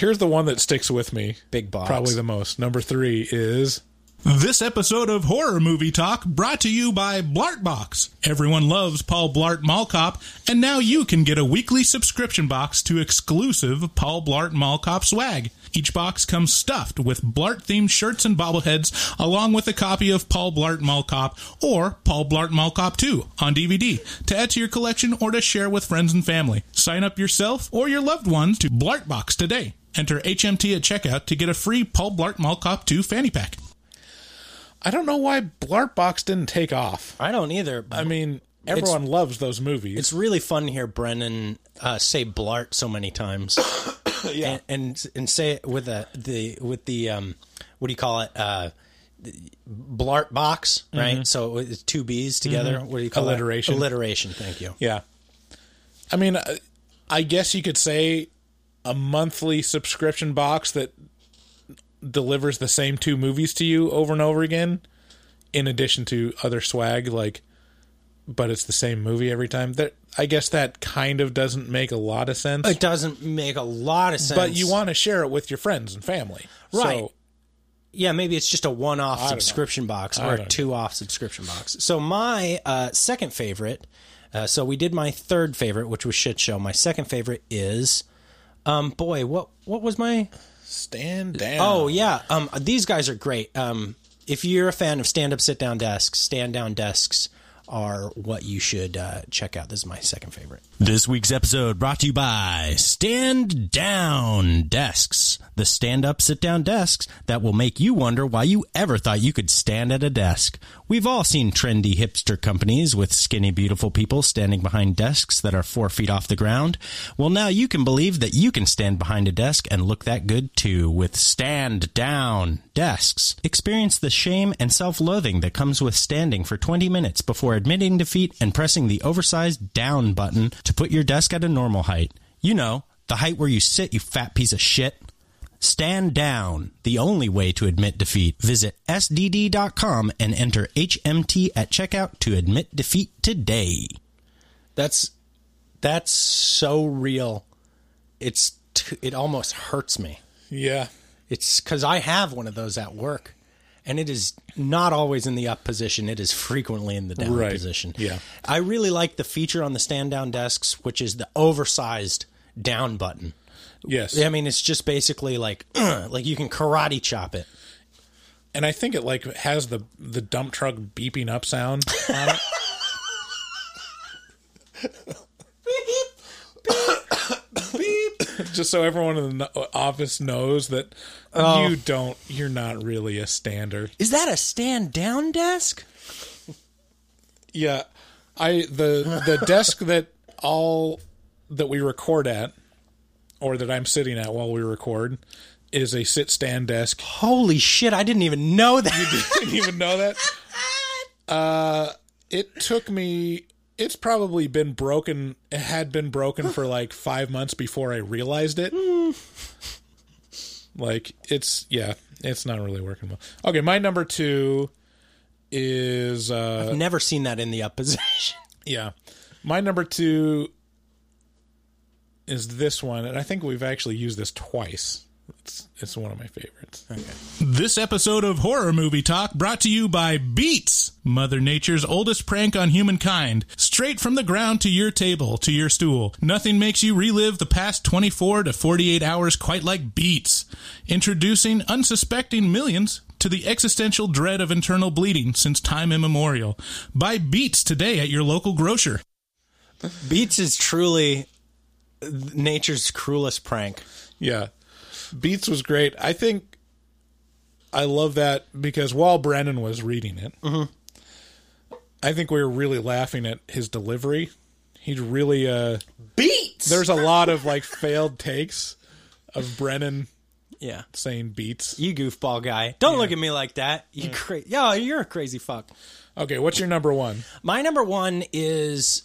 one that sticks with me. Big box. Probably the most. Number 3 is... This episode of Horror Movie Talk brought to you by Blartbox. Everyone loves Paul Blart Mall Cop, and now you can get a weekly subscription box to exclusive Paul Blart Mall Cop swag. Each box comes stuffed with Blart-themed shirts and bobbleheads, along with a copy of Paul Blart Mall Cop or Paul Blart Mall Cop 2 on DVD to add to your collection or to share with friends and family. Sign up yourself or your loved ones to Blartbox today. Enter HMT at checkout to get a free Paul Blart Mall Cop 2 fanny pack. I don't know why Blartbox didn't take off. I don't either. I mean, everyone loves those movies. It's really fun to hear Brennan say Blart so many times. Yeah, and say it with what do you call it? Blartbox, right? Mm-hmm. So it's two B's together. Mm-hmm. What do you call alliteration? That? Alliteration. Thank you. Yeah. I mean, I guess you could say a monthly subscription box that delivers the same two movies to you over and over again, in addition to other swag, like, but it's the same movie every time. That, I guess that kind of doesn't make a lot of sense. It doesn't make a lot of sense. But you want to share it with your friends and family. Right. So, yeah, maybe it's just a one-off subscription box or a two-off subscription box. So my second favorite, so we did my third favorite, which was Shit Show. My second favorite is, what was my... Stand down. Oh yeah, these guys are great. if you're a fan of stand-up, sit-down desks, stand-down desks are what you should check out. This is my second favorite. This week's episode brought to you by Stand Down Desks, the stand-up, sit-down desks that will make you wonder why you ever thought you could stand at a desk. We've all seen trendy hipster companies with skinny, beautiful people standing behind desks that are 4 feet off the ground. Well, now you can believe that you can stand behind a desk and look that good, too, with Stand Down Desks. Experience the shame and self-loathing that comes with standing for 20 minutes before admitting defeat and pressing the oversized down button to put your desk at a normal height. You know, the height where you sit, you fat piece of shit. Stand down, the only way to admit defeat. Visit sdd.com and enter HMT at checkout to admit defeat today. That's so real. It almost hurts me. Yeah. It's because I have one of those at work. And it is not always in the up position. It is frequently in the down position. Yeah. I really like the feature on the stand-down desks, which is the oversized down button. Yes. I mean, it's just basically like you can karate chop it. And I think it like has the dump truck beeping up sound on it. Just so everyone in the office knows that you're not really a stander. Is that a stand-down desk? Yeah. The desk that we record at, or that I'm sitting at while we record, is a sit-stand desk. Holy shit, I didn't even know that. You didn't even know that? It took me... It's probably been broken. It had been broken for like 5 months before I realized it. Like it's not really working well. Okay, my number two is I've never seen that in the up position. Yeah, my number two is this one, and I think we've actually used this twice. It's one of my favorites. Okay. This episode of Horror Movie Talk brought to you by Beats, Mother Nature's oldest prank on humankind. Straight from the ground to your table, to your stool. Nothing makes you relive the past 24 to 48 hours quite like Beats. Introducing unsuspecting millions to the existential dread of internal bleeding since time immemorial. Buy Beats today at your local grocer. Beats is truly nature's cruelest prank. Yeah. Beats was great. I think I love that because while Brennan was reading it, I think we were really laughing at his delivery. He'd really... Beats! There's a lot of like failed takes of Brennan saying Beats. You goofball guy. Don't look at me like that. You're a crazy fuck. Okay, what's your number one? My number one is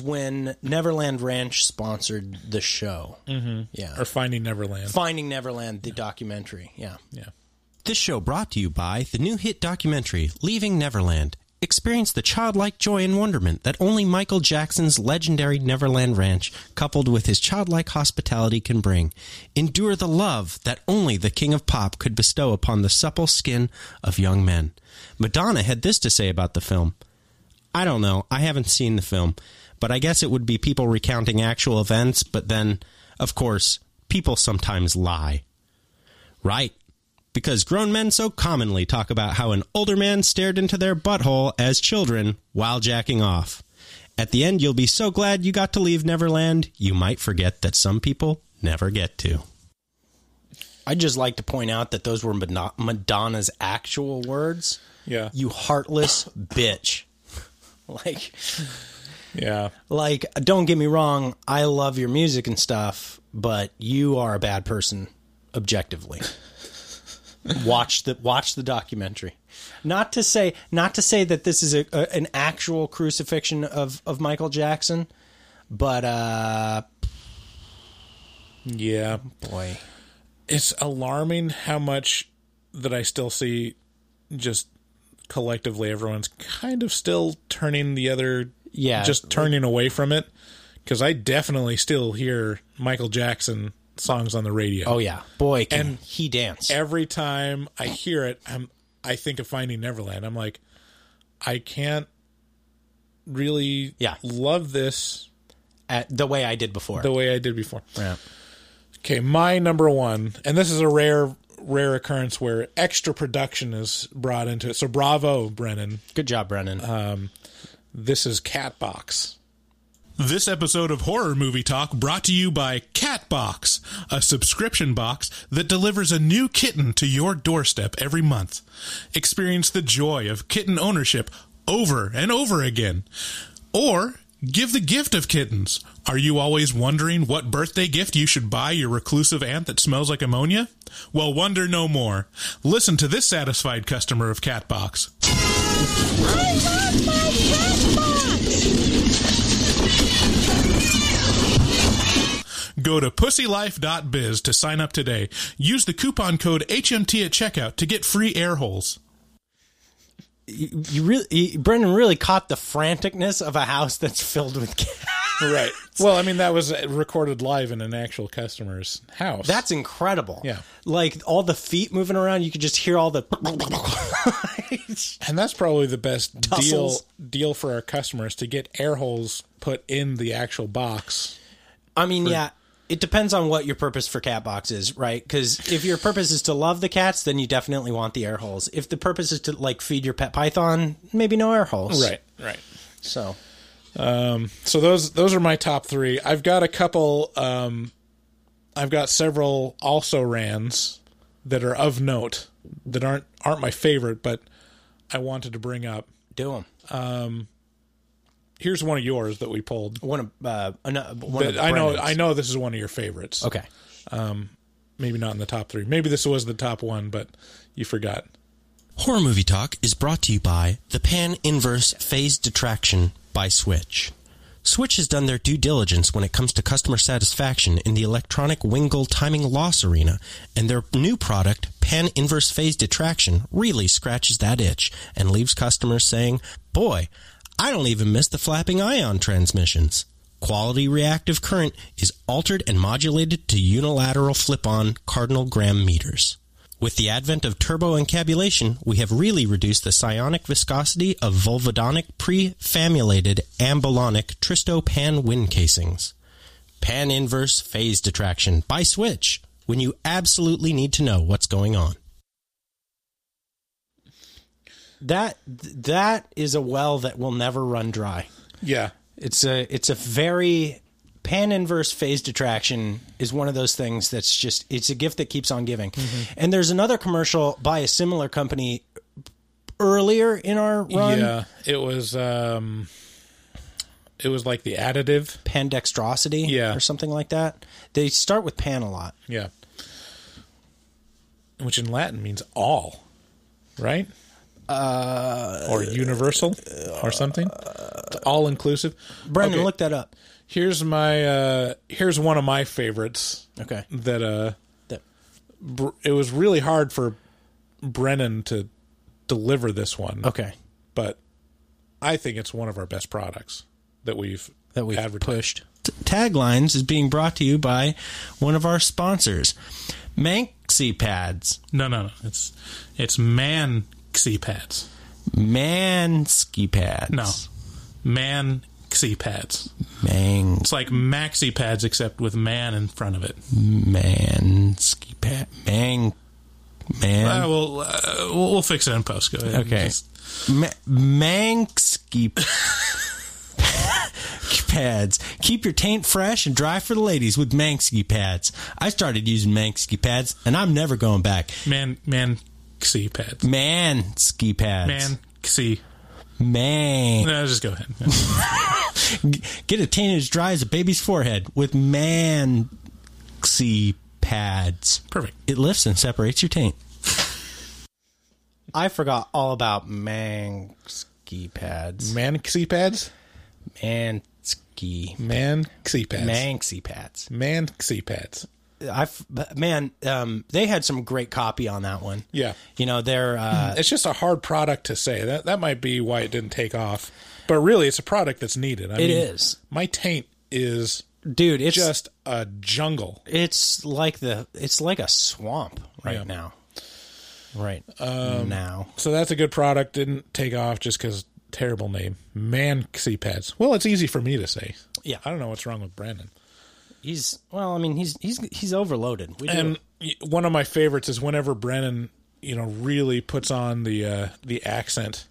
when Neverland Ranch sponsored the show. Mm-hmm. Yeah, or Finding Neverland. Finding Neverland, the documentary. Yeah, yeah. This show brought to you by the new hit documentary Leaving Neverland. Experience the childlike joy and wonderment that only Michael Jackson's legendary Neverland Ranch, coupled with his childlike hospitality, can bring. Endure the love that only the King of Pop could bestow upon the supple skin of young men. Madonna had this to say about the film. I don't know. I haven't seen the film, but I guess it would be people recounting actual events, but then, of course, people sometimes lie. Right. Because grown men so commonly talk about how an older man stared into their butthole as children while jacking off. At the end, you'll be so glad you got to leave Neverland, you might forget that some people never get to. I'd just like to point out that those were Madonna's actual words. Yeah. You heartless bitch. Like, don't get me wrong, I love your music and stuff, but you are a bad person, objectively. Watch the documentary. Not to say that this is an actual crucifixion of Michael Jackson, but yeah, boy, it's alarming how much that I still see. Just collectively, everyone's kind of still turning the other, just turning away from it. Because I definitely still hear Michael Jackson songs on the radio. Oh yeah, boy, and he danced. Every time I hear it, I think of Finding Neverland. I'm like, I can't really love this the way I did before. Yeah. Okay, my number one, and this is a rare rare occurrence where extra production is brought into it. So bravo, Brennan. Good job, Brennan. This is Catbox. This episode of Horror Movie Talk brought to you by Catbox, a subscription box that delivers a new kitten to your doorstep every month. Experience the joy of kitten ownership over and over again. Or give the gift of kittens. Are you always wondering what birthday gift you should buy your reclusive aunt that smells like ammonia? Well, wonder no more. Listen to this satisfied customer of Catbox. I love my Catbox! Go to pussylife.biz to sign up today. Use the coupon code HMT at checkout to get free air holes. Brendan really caught the franticness of a house that's filled with cats. Right. Well, I mean, that was recorded live in an actual customer's house. That's incredible. Yeah. Like, all the feet moving around, you could just hear all the... And that's probably the best deal for our customers, to get air holes put in the actual box. I mean, yeah. It depends on what your purpose for Catbox is, right? Because if your purpose is to love the cats, then you definitely want the air holes. If the purpose is to, like, feed your pet python, maybe no air holes. Right, right. So, those are my top three. I've got a couple. I've got several also-rans that are of note that aren't my favorite, but I wanted to bring up. Do them. Here's one of yours that we pulled. I know this is one of your favorites. Okay. Maybe not in the top three. Maybe this was the top one, but you forgot. Horror Movie Talk is brought to you by the Pan-Inverse Phase Detraction by Switch. Switch has done their due diligence when it comes to customer satisfaction in the electronic Wingull timing loss arena, and their new product, Pan-Inverse Phase Detraction, really scratches that itch and leaves customers saying, boy, I don't even miss the flapping ion transmissions. Quality reactive current is altered and modulated to unilateral flip-on cardinal gram meters. With the advent of turboencabulation, we have really reduced the psionic viscosity of vulvodonic pre-famulated ambulonic tristopan wind casings. Pan-inverse phase detraction by Switch, when you absolutely need to know what's going on. That is a well that will never run dry. Yeah. It's a very... Pan-inverse phase detraction is one of those things that's just... It's a gift that keeps on giving. Mm-hmm. And there's another commercial by a similar company earlier in our run. Yeah. It was like the additive. Pandextrosity. Yeah. Or something like that. They start with pan a lot. Yeah. Which in Latin means all. Right? Or universal or something. It's all inclusive. Brendan, okay. Look that up. Here's my here's one of my favorites. Okay. It was really hard for Brennan to deliver this one. Okay. But I think it's one of our best products that we've pushed. Taglines is being brought to you by one of our sponsors, Manxie Pads. No. It's man Pads. Manxie pads. No. Manxie pads. Man. It's like maxi pads except with man in front of it. Manxie pad. Man. We'll fix it in post. Go ahead. Okay. Manxie pads. Keep your taint fresh and dry for the ladies with Manxie pads. I started using Manxie pads and I'm never going back. Man. No, just go ahead. Get a taint as dry as a baby's forehead with Manxie pads. Perfect. It lifts and separates your taint. I forgot all about Manxie pads. Manxie pads? Manxie. Manxie pads. Manxie pads. Manxie pads. They had some great copy on that one. Yeah. You know, they're... it's just a hard product to say. That might be why it didn't take off. But really, it's a product that's needed. I mean, it is. My taint is... Dude, it's... just a jungle. It's like a swamp right now. Right now. So that's a good product. Didn't take off just because... Terrible name. Manxie pads. Well, it's easy for me to say. Yeah. I don't know what's wrong with Brendan. He's overloaded. We do. And one of my favorites is whenever Brennan, you know, really puts on the accent.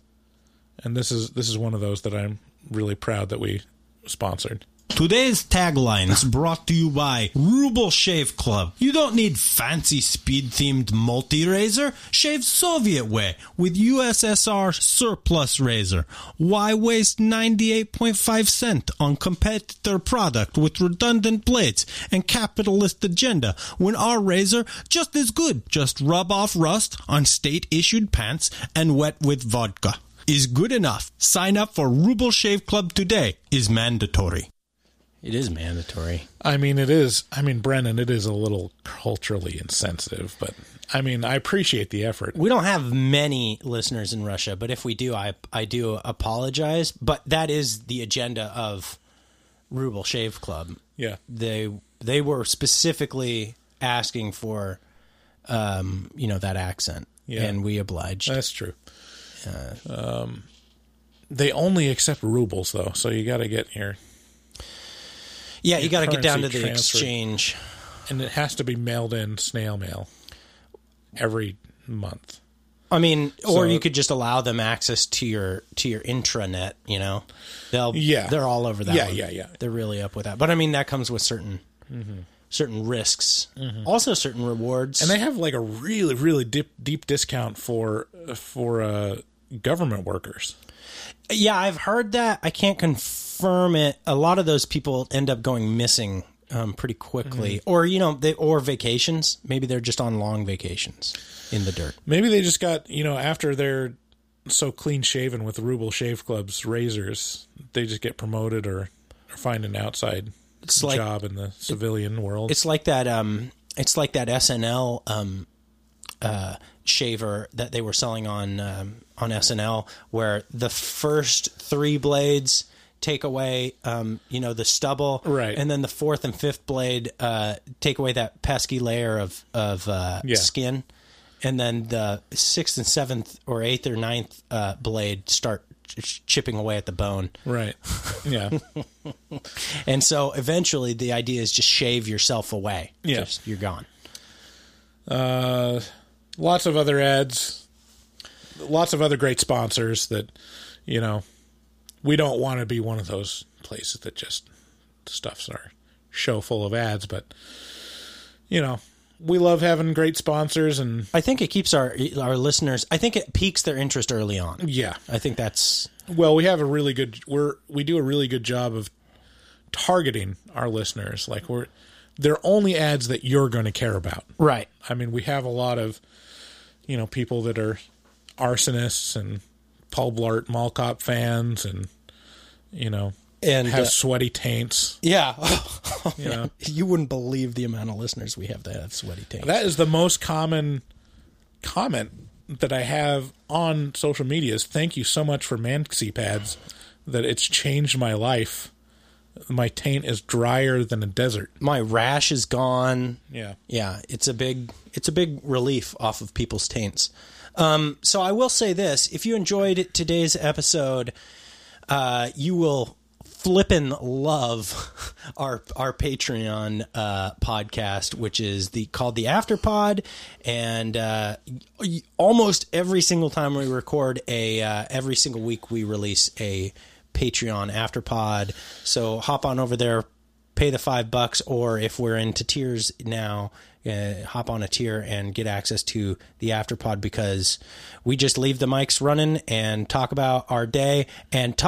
And this is one of those that I'm really proud that we sponsored. Today's tagline is brought to you by Ruble Shave Club. You don't need fancy speed-themed multi-razor. Shave Soviet way with USSR surplus razor. Why waste 98.5 cents on competitor product with redundant blades and capitalist agenda when our razor just as good? Just rub off rust on state-issued pants and wet with vodka. Is good enough. Sign up for Ruble Shave Club today. Is mandatory. It is mandatory. I mean, it is. I mean, Brennan, it is a little culturally insensitive, but I mean, I appreciate the effort. We don't have many listeners in Russia, but if we do, I do apologize. But that is the agenda of Ruble Shave Club. Yeah. They were specifically asking for, you know, that accent. Yeah. And we obliged. That's true. They only accept rubles, though, so you got to get here. Yeah, you got to get down to the exchange. And it has to be mailed in snail mail every month. I mean, or you could just allow them access to your intranet, you know? They're all over that. Yeah. They're really up with that. But I mean, that comes with certain certain risks, also certain rewards. And they have like a really, really deep discount for government workers. Yeah, I've heard that. I can't confirm it. A lot of those people end up going missing pretty quickly, or you know, or vacations. Maybe they're just on long vacations in the dirt. Maybe they just got, you know, after they're so clean shaven with Ruble Shave Club's razors, they just get promoted or find an outside job in the civilian world. It's like that. It's like that SNL shaver that they were selling on SNL, where the first three blades take away, you know, the stubble, right? And then the fourth and fifth blade take away that pesky layer of skin, and then the sixth and seventh or eighth or ninth blade start chipping away at the bone, right? Yeah. And so eventually, the idea is just shave yourself away. Yeah, just, you're gone. Lots of other ads, lots of other great sponsors that, you know, we don't want to be one of those places that just stuffs our show full of ads, but, you know, we love having great sponsors, and I think it keeps our listeners, I think it piques their interest early on. Yeah. I think that's... Well, we have a really good... We do a really good job of targeting our listeners. Like, they're only ads that you're going to care about. Right. I mean, we have a lot of... You know, people that are arsonists and Paul Blart Mall Cop fans, and you know, and have sweaty taints. Yeah, you wouldn't believe the amount of listeners we have that have sweaty taints. That is the most common comment that I have on social media is "Thank you so much for Manxi pads. That it's changed my life. My taint is drier than a desert. My rash is gone." Yeah. It's a big relief off of people's taints. So I will say this: if you enjoyed today's episode, you will flippin' love our Patreon podcast, which is called the Afterpod, and almost every single time we record every single week we release a Patreon Afterpod. So hop on over there, pay the $5, or if we're into tiers now, hop on a tier and get access to the Afterpod, because we just leave the mics running and talk about our day, and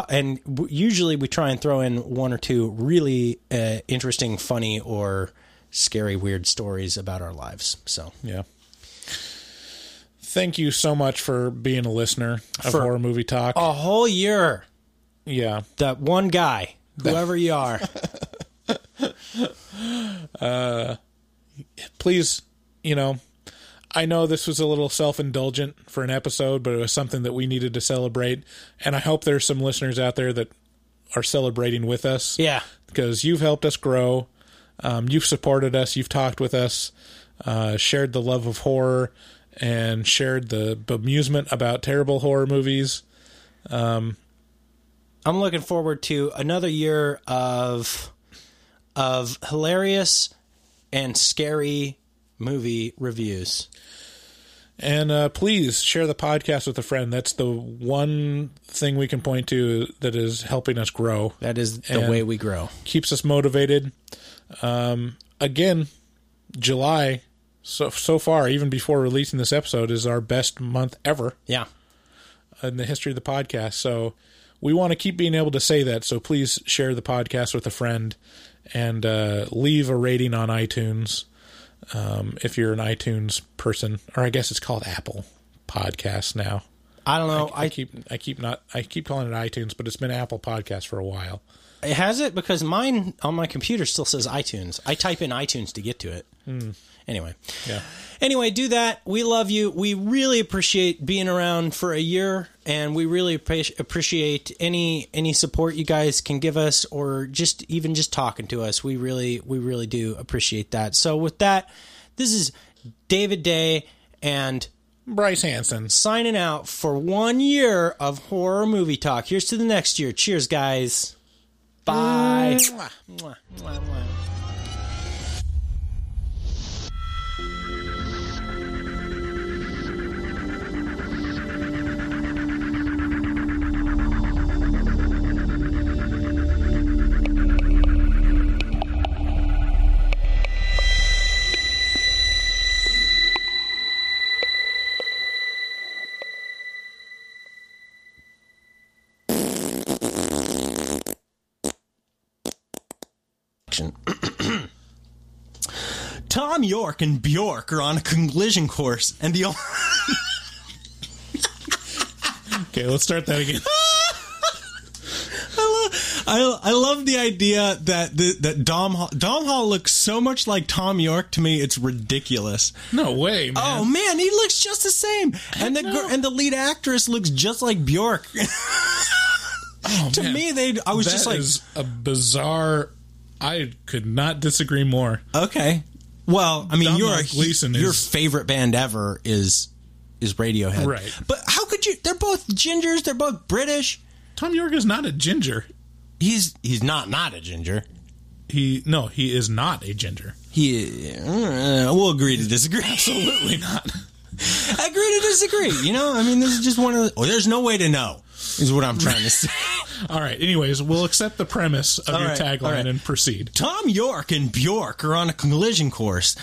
usually we try and throw in one or two really interesting, funny, or scary, weird stories about our lives. So yeah. Thank you so much for being a listener of Horror Movie Talk. A whole year. Yeah. That one guy, whoever you are. Please, you know, I know this was a little self-indulgent for an episode, but it was something that we needed to celebrate. And I hope there's some listeners out there that are celebrating with us. Yeah. Because you've helped us grow. You've supported us. You've talked with us, shared the love of horror, and shared the bemusement about terrible horror movies. I'm looking forward to another year of hilarious and scary movie reviews. And please share the podcast with a friend. That's the one thing we can point to that is helping us grow. That is the way we grow. Keeps us motivated. Again, July, so far, even before releasing this episode, is our best month ever. Yeah. In the history of the podcast. So we want to keep being able to say that. So please share the podcast with a friend and leave a rating on iTunes. If you're an iTunes person, or I guess it's called Apple Podcasts now. I don't know. I keep calling it iTunes, but it's been Apple Podcasts for a while. It has it because mine on my computer still says iTunes. I type in iTunes to get to it. Anyway. Yeah. Anyway, do that. We love you. We really appreciate being around for a year, and we really appreciate any support you guys can give us, or just talking to us. We really do appreciate that. So with that, this is David Day and Bryce Hansen signing out for 1 year of Horror Movie Talk. Here's to the next year. Cheers, guys. Bye. Mwah. Mwah. Mwah. Mwah. Tom York and Bjork are on a collision course, and the only... Okay, let's start that again. I love the idea that Dom Hall looks so much like Tom York to me. It's ridiculous. No way, man. Oh man, he looks just the same, and the lead actress looks just like Bjork. Oh, to man. Me, they. I was that just like is a bizarre. I could not disagree more. Okay. Well, I mean, your favorite band ever is Radiohead. Right. But how could you... They're both gingers. They're both British. Tom York is not a ginger. He's not a ginger. He is not a ginger. We'll agree to disagree. Absolutely not. Agree to disagree. You know, I mean, this is just one of the... Oh, there's no way to know is what I'm trying to say. All right. Anyways, we'll accept the premise of your tagline and proceed. Tom York and Bjork are on a collision course,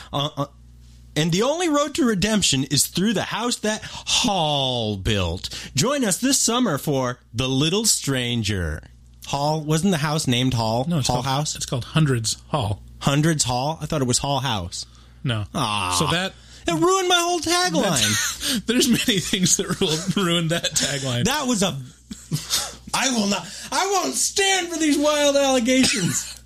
and the only road to redemption is through the house that Hall built. Join us this summer for The Little Stranger. Hall? Wasn't the house named Hall? No, it's Hall House? It's called Hundreds Hall. Hundreds Hall? I thought it was Hall House. No. Aww. So that... It ruined my whole tagline. There's many things that ruined that tagline. That was a... I won't stand for these wild allegations.